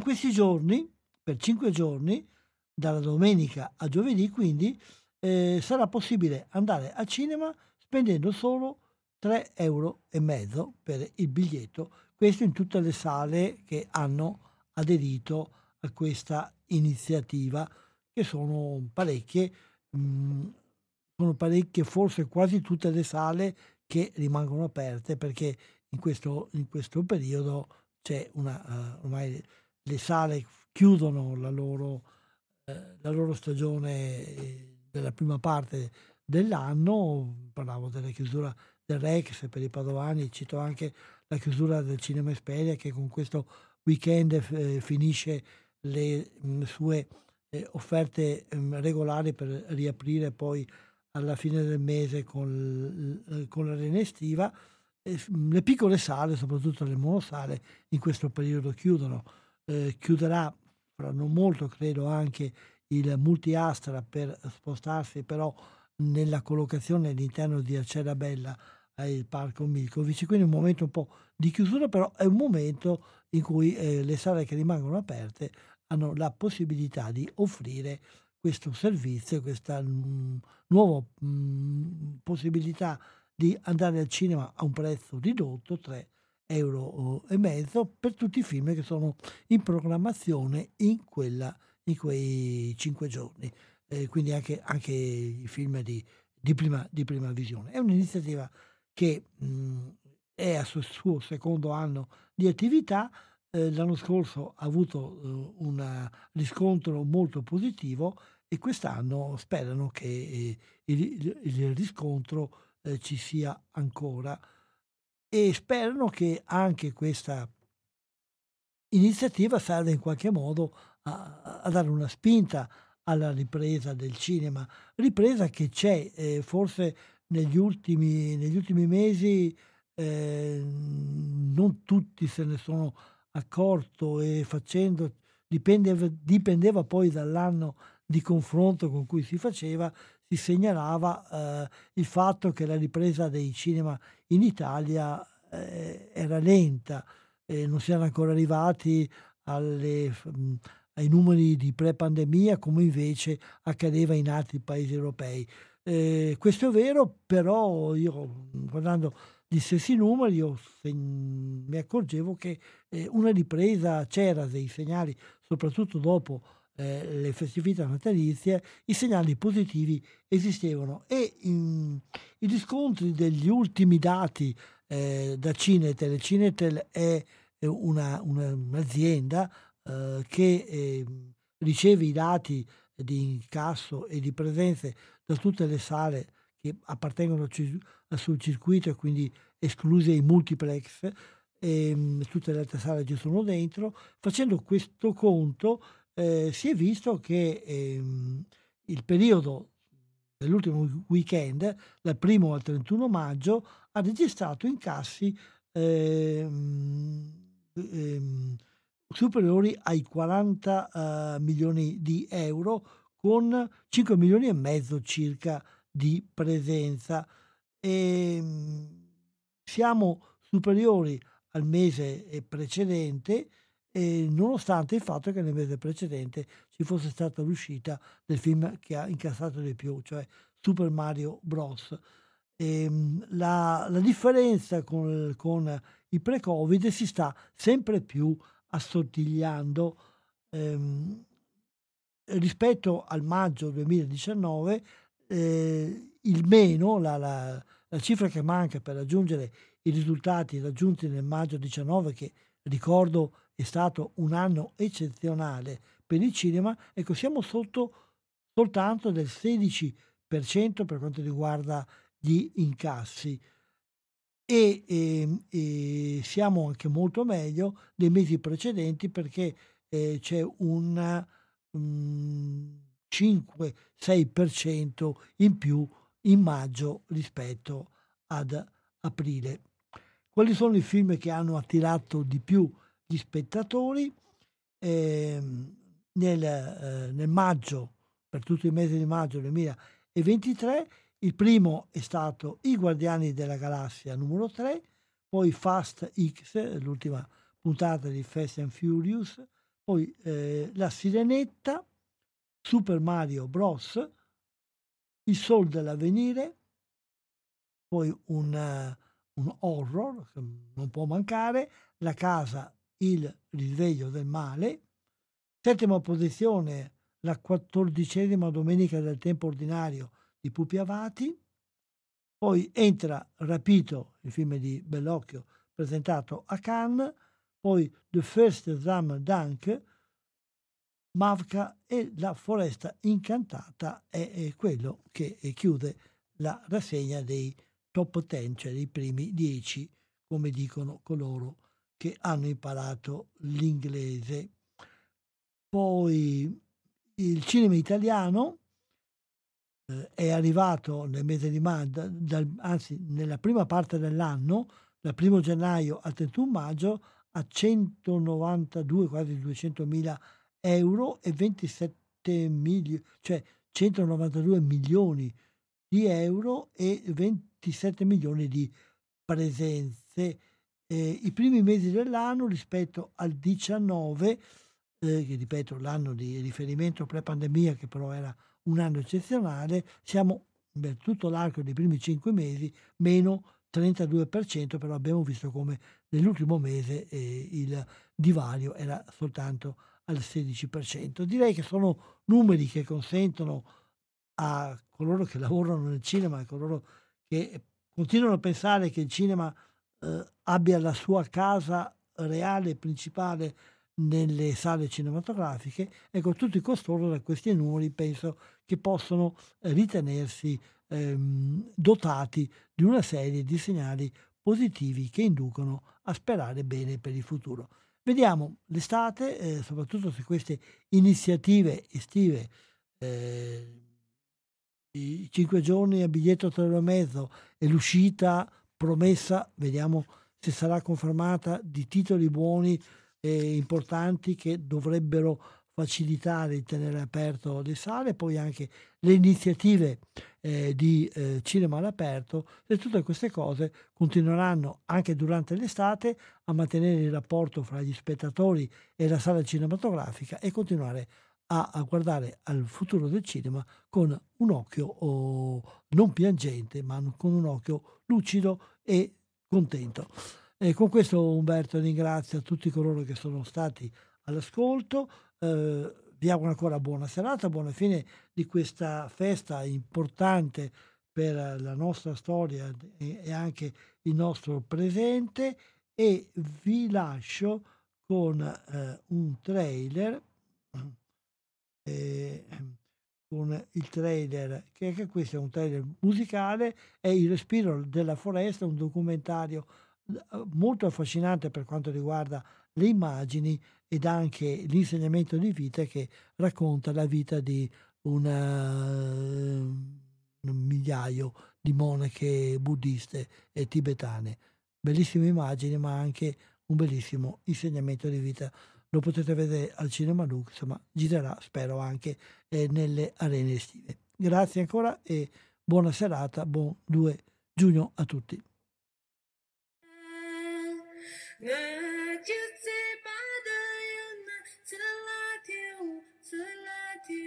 questi giorni, per 5 giorni, dalla domenica a giovedì, quindi sarà possibile andare al cinema spendendo solo 3 euro e mezzo per il biglietto, questo in tutte le sale che hanno aderito a questa iniziativa, che sono parecchie. Sono parecchie, forse quasi tutte le sale che rimangono aperte, perché in questo periodo c'è ormai le sale chiudono la loro stagione della prima parte dell'anno. Parlavo della chiusura del Rex per i padovani, cito anche la chiusura del Cinema Esperia, che con questo weekend finisce le sue offerte regolari per riaprire poi alla fine del mese con la rena estiva. Le piccole sale, soprattutto le monosale, in questo periodo chiudono. Chiuderà fra non molto, credo, anche il Multiastra per spostarsi però nella collocazione all'interno di Arcerabella al Parco Milkovic. Quindi un momento un po' di chiusura, però è un momento in cui le sale che rimangono aperte hanno la possibilità di offrire questo servizio, questa nuova possibilità di andare al cinema a un prezzo ridotto, 3 euro e mezzo, per tutti i film che sono in programmazione in quei 5 giorni, quindi anche i film di prima visione. È un'iniziativa che è al suo secondo anno di attività. L'anno scorso ha avuto un riscontro molto positivo e quest'anno sperano che il riscontro ci sia ancora, e sperano che anche questa iniziativa serva in qualche modo a dare una spinta alla ripresa del cinema, ripresa che c'è, forse negli ultimi mesi non tutti se ne sono accorto, e dipendeva poi dall'anno di confronto con cui si faceva, si segnalava il fatto che la ripresa dei cinema in Italia era lenta, non si erano ancora arrivati ai numeri di pre-pandemia come invece accadeva in altri paesi europei. Questo è vero, però io guardando gli stessi numeri mi accorgevo che una ripresa c'era, dei segnali, soprattutto dopo le festività natalizie, i segnali positivi esistevano, e i riscontri degli ultimi dati da Cinetel. Cinetel è un'azienda che riceve i dati di incasso e di presenze da tutte le sale che appartengono sul circuito, e quindi escluse i multiplex, e tutte le altre sale ci sono dentro. Facendo questo conto si è visto che il periodo dell'ultimo weekend, dal 1 al 31 maggio, ha registrato incassi superiori ai 40 milioni di euro, con 5 milioni e mezzo circa di presenza. E siamo superiori al mese precedente, nonostante il fatto che nel mese precedente ci fosse stata l'uscita del film che ha incassato di più, cioè Super Mario Bros. La differenza con il pre-Covid si sta sempre più assottigliando. Rispetto al maggio 2019, il meno, la cifra che manca per raggiungere i risultati raggiunti nel maggio 19, che ricordo è stato un anno eccezionale per il cinema, ecco, siamo sotto soltanto del 16% per quanto riguarda gli incassi, e siamo anche molto meglio dei mesi precedenti, perché c'è un 5-6% in più in maggio rispetto ad aprile. Quali sono i film che hanno attirato di più gli spettatori? Nel maggio, per tutto il mese di maggio 2023, il primo è stato I Guardiani della Galassia numero 3, poi Fast X, l'ultima puntata di Fast and Furious, poi La Sirenetta, Super Mario Bros, Il Sol dell'Avvenire, poi un horror che non può mancare, La Casa, Il Risveglio del Male. Settima posizione, La 14ª Domenica del Tempo Ordinario di Pupi Avati. Poi entra Rapito, il film di Bellocchio presentato a Cannes, poi The First Slam Dunk, Mavka e La Foresta Incantata è quello che chiude la rassegna dei top 10, cioè dei primi 10, come dicono coloro che hanno imparato l'inglese. Poi il cinema italiano è arrivato nel mese di maggio, anzi nella prima parte dell'anno, dal 1 gennaio al 31 maggio, a 192, quasi 200.000 euro e 27 milioni, cioè 192 milioni di euro e 27 milioni di presenze. I primi mesi dell'anno rispetto al 19, che ripeto l'anno di riferimento pre-pandemia, che però era un anno eccezionale, siamo per tutto l'arco dei primi 5 mesi meno 32%, però abbiamo visto come nell'ultimo mese il divario era soltanto al 16%. Direi che sono numeri che consentono a coloro che lavorano nel cinema, a coloro che continuano a pensare che il cinema abbia la sua casa reale e principale nelle sale cinematografiche, ecco, tutti costoro da questi numeri penso che possono ritenersi dotati di una serie di segnali positivi che inducono a sperare bene per il futuro. Vediamo l'estate, soprattutto se queste iniziative estive i 5 giorni a biglietto 3,5 euro e l'uscita promessa, vediamo se sarà confermata, di titoli buoni e importanti che dovrebbero facilitare il tenere aperto le sale, poi anche le iniziative di cinema all'aperto, e tutte queste cose continueranno anche durante l'estate a mantenere il rapporto fra gli spettatori e la sala cinematografica e continuare a guardare al futuro del cinema con un occhio non piangente, ma con un occhio lucido e contento. E con questo, Umberto, ringrazio tutti coloro che sono stati all'ascolto, vi auguro ancora buona serata, buona fine di questa festa importante per la nostra storia e anche il nostro presente, e vi lascio con un trailer, con il trailer, che anche questo è un trailer musicale, è Il respiro della foresta, un documentario molto affascinante per quanto riguarda le immagini ed anche l'insegnamento di vita, che racconta la vita di un migliaio di monache buddiste e tibetane. Bellissime immagini, ma anche un bellissimo insegnamento di vita. Lo potete vedere al Cinema Lux, ma girerà, spero, anche nelle arene estive. Grazie ancora e buona serata, buon 2 giugno a tutti. Целую, целую,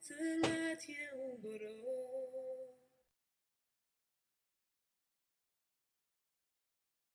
целую, целую, целую, целую, целую,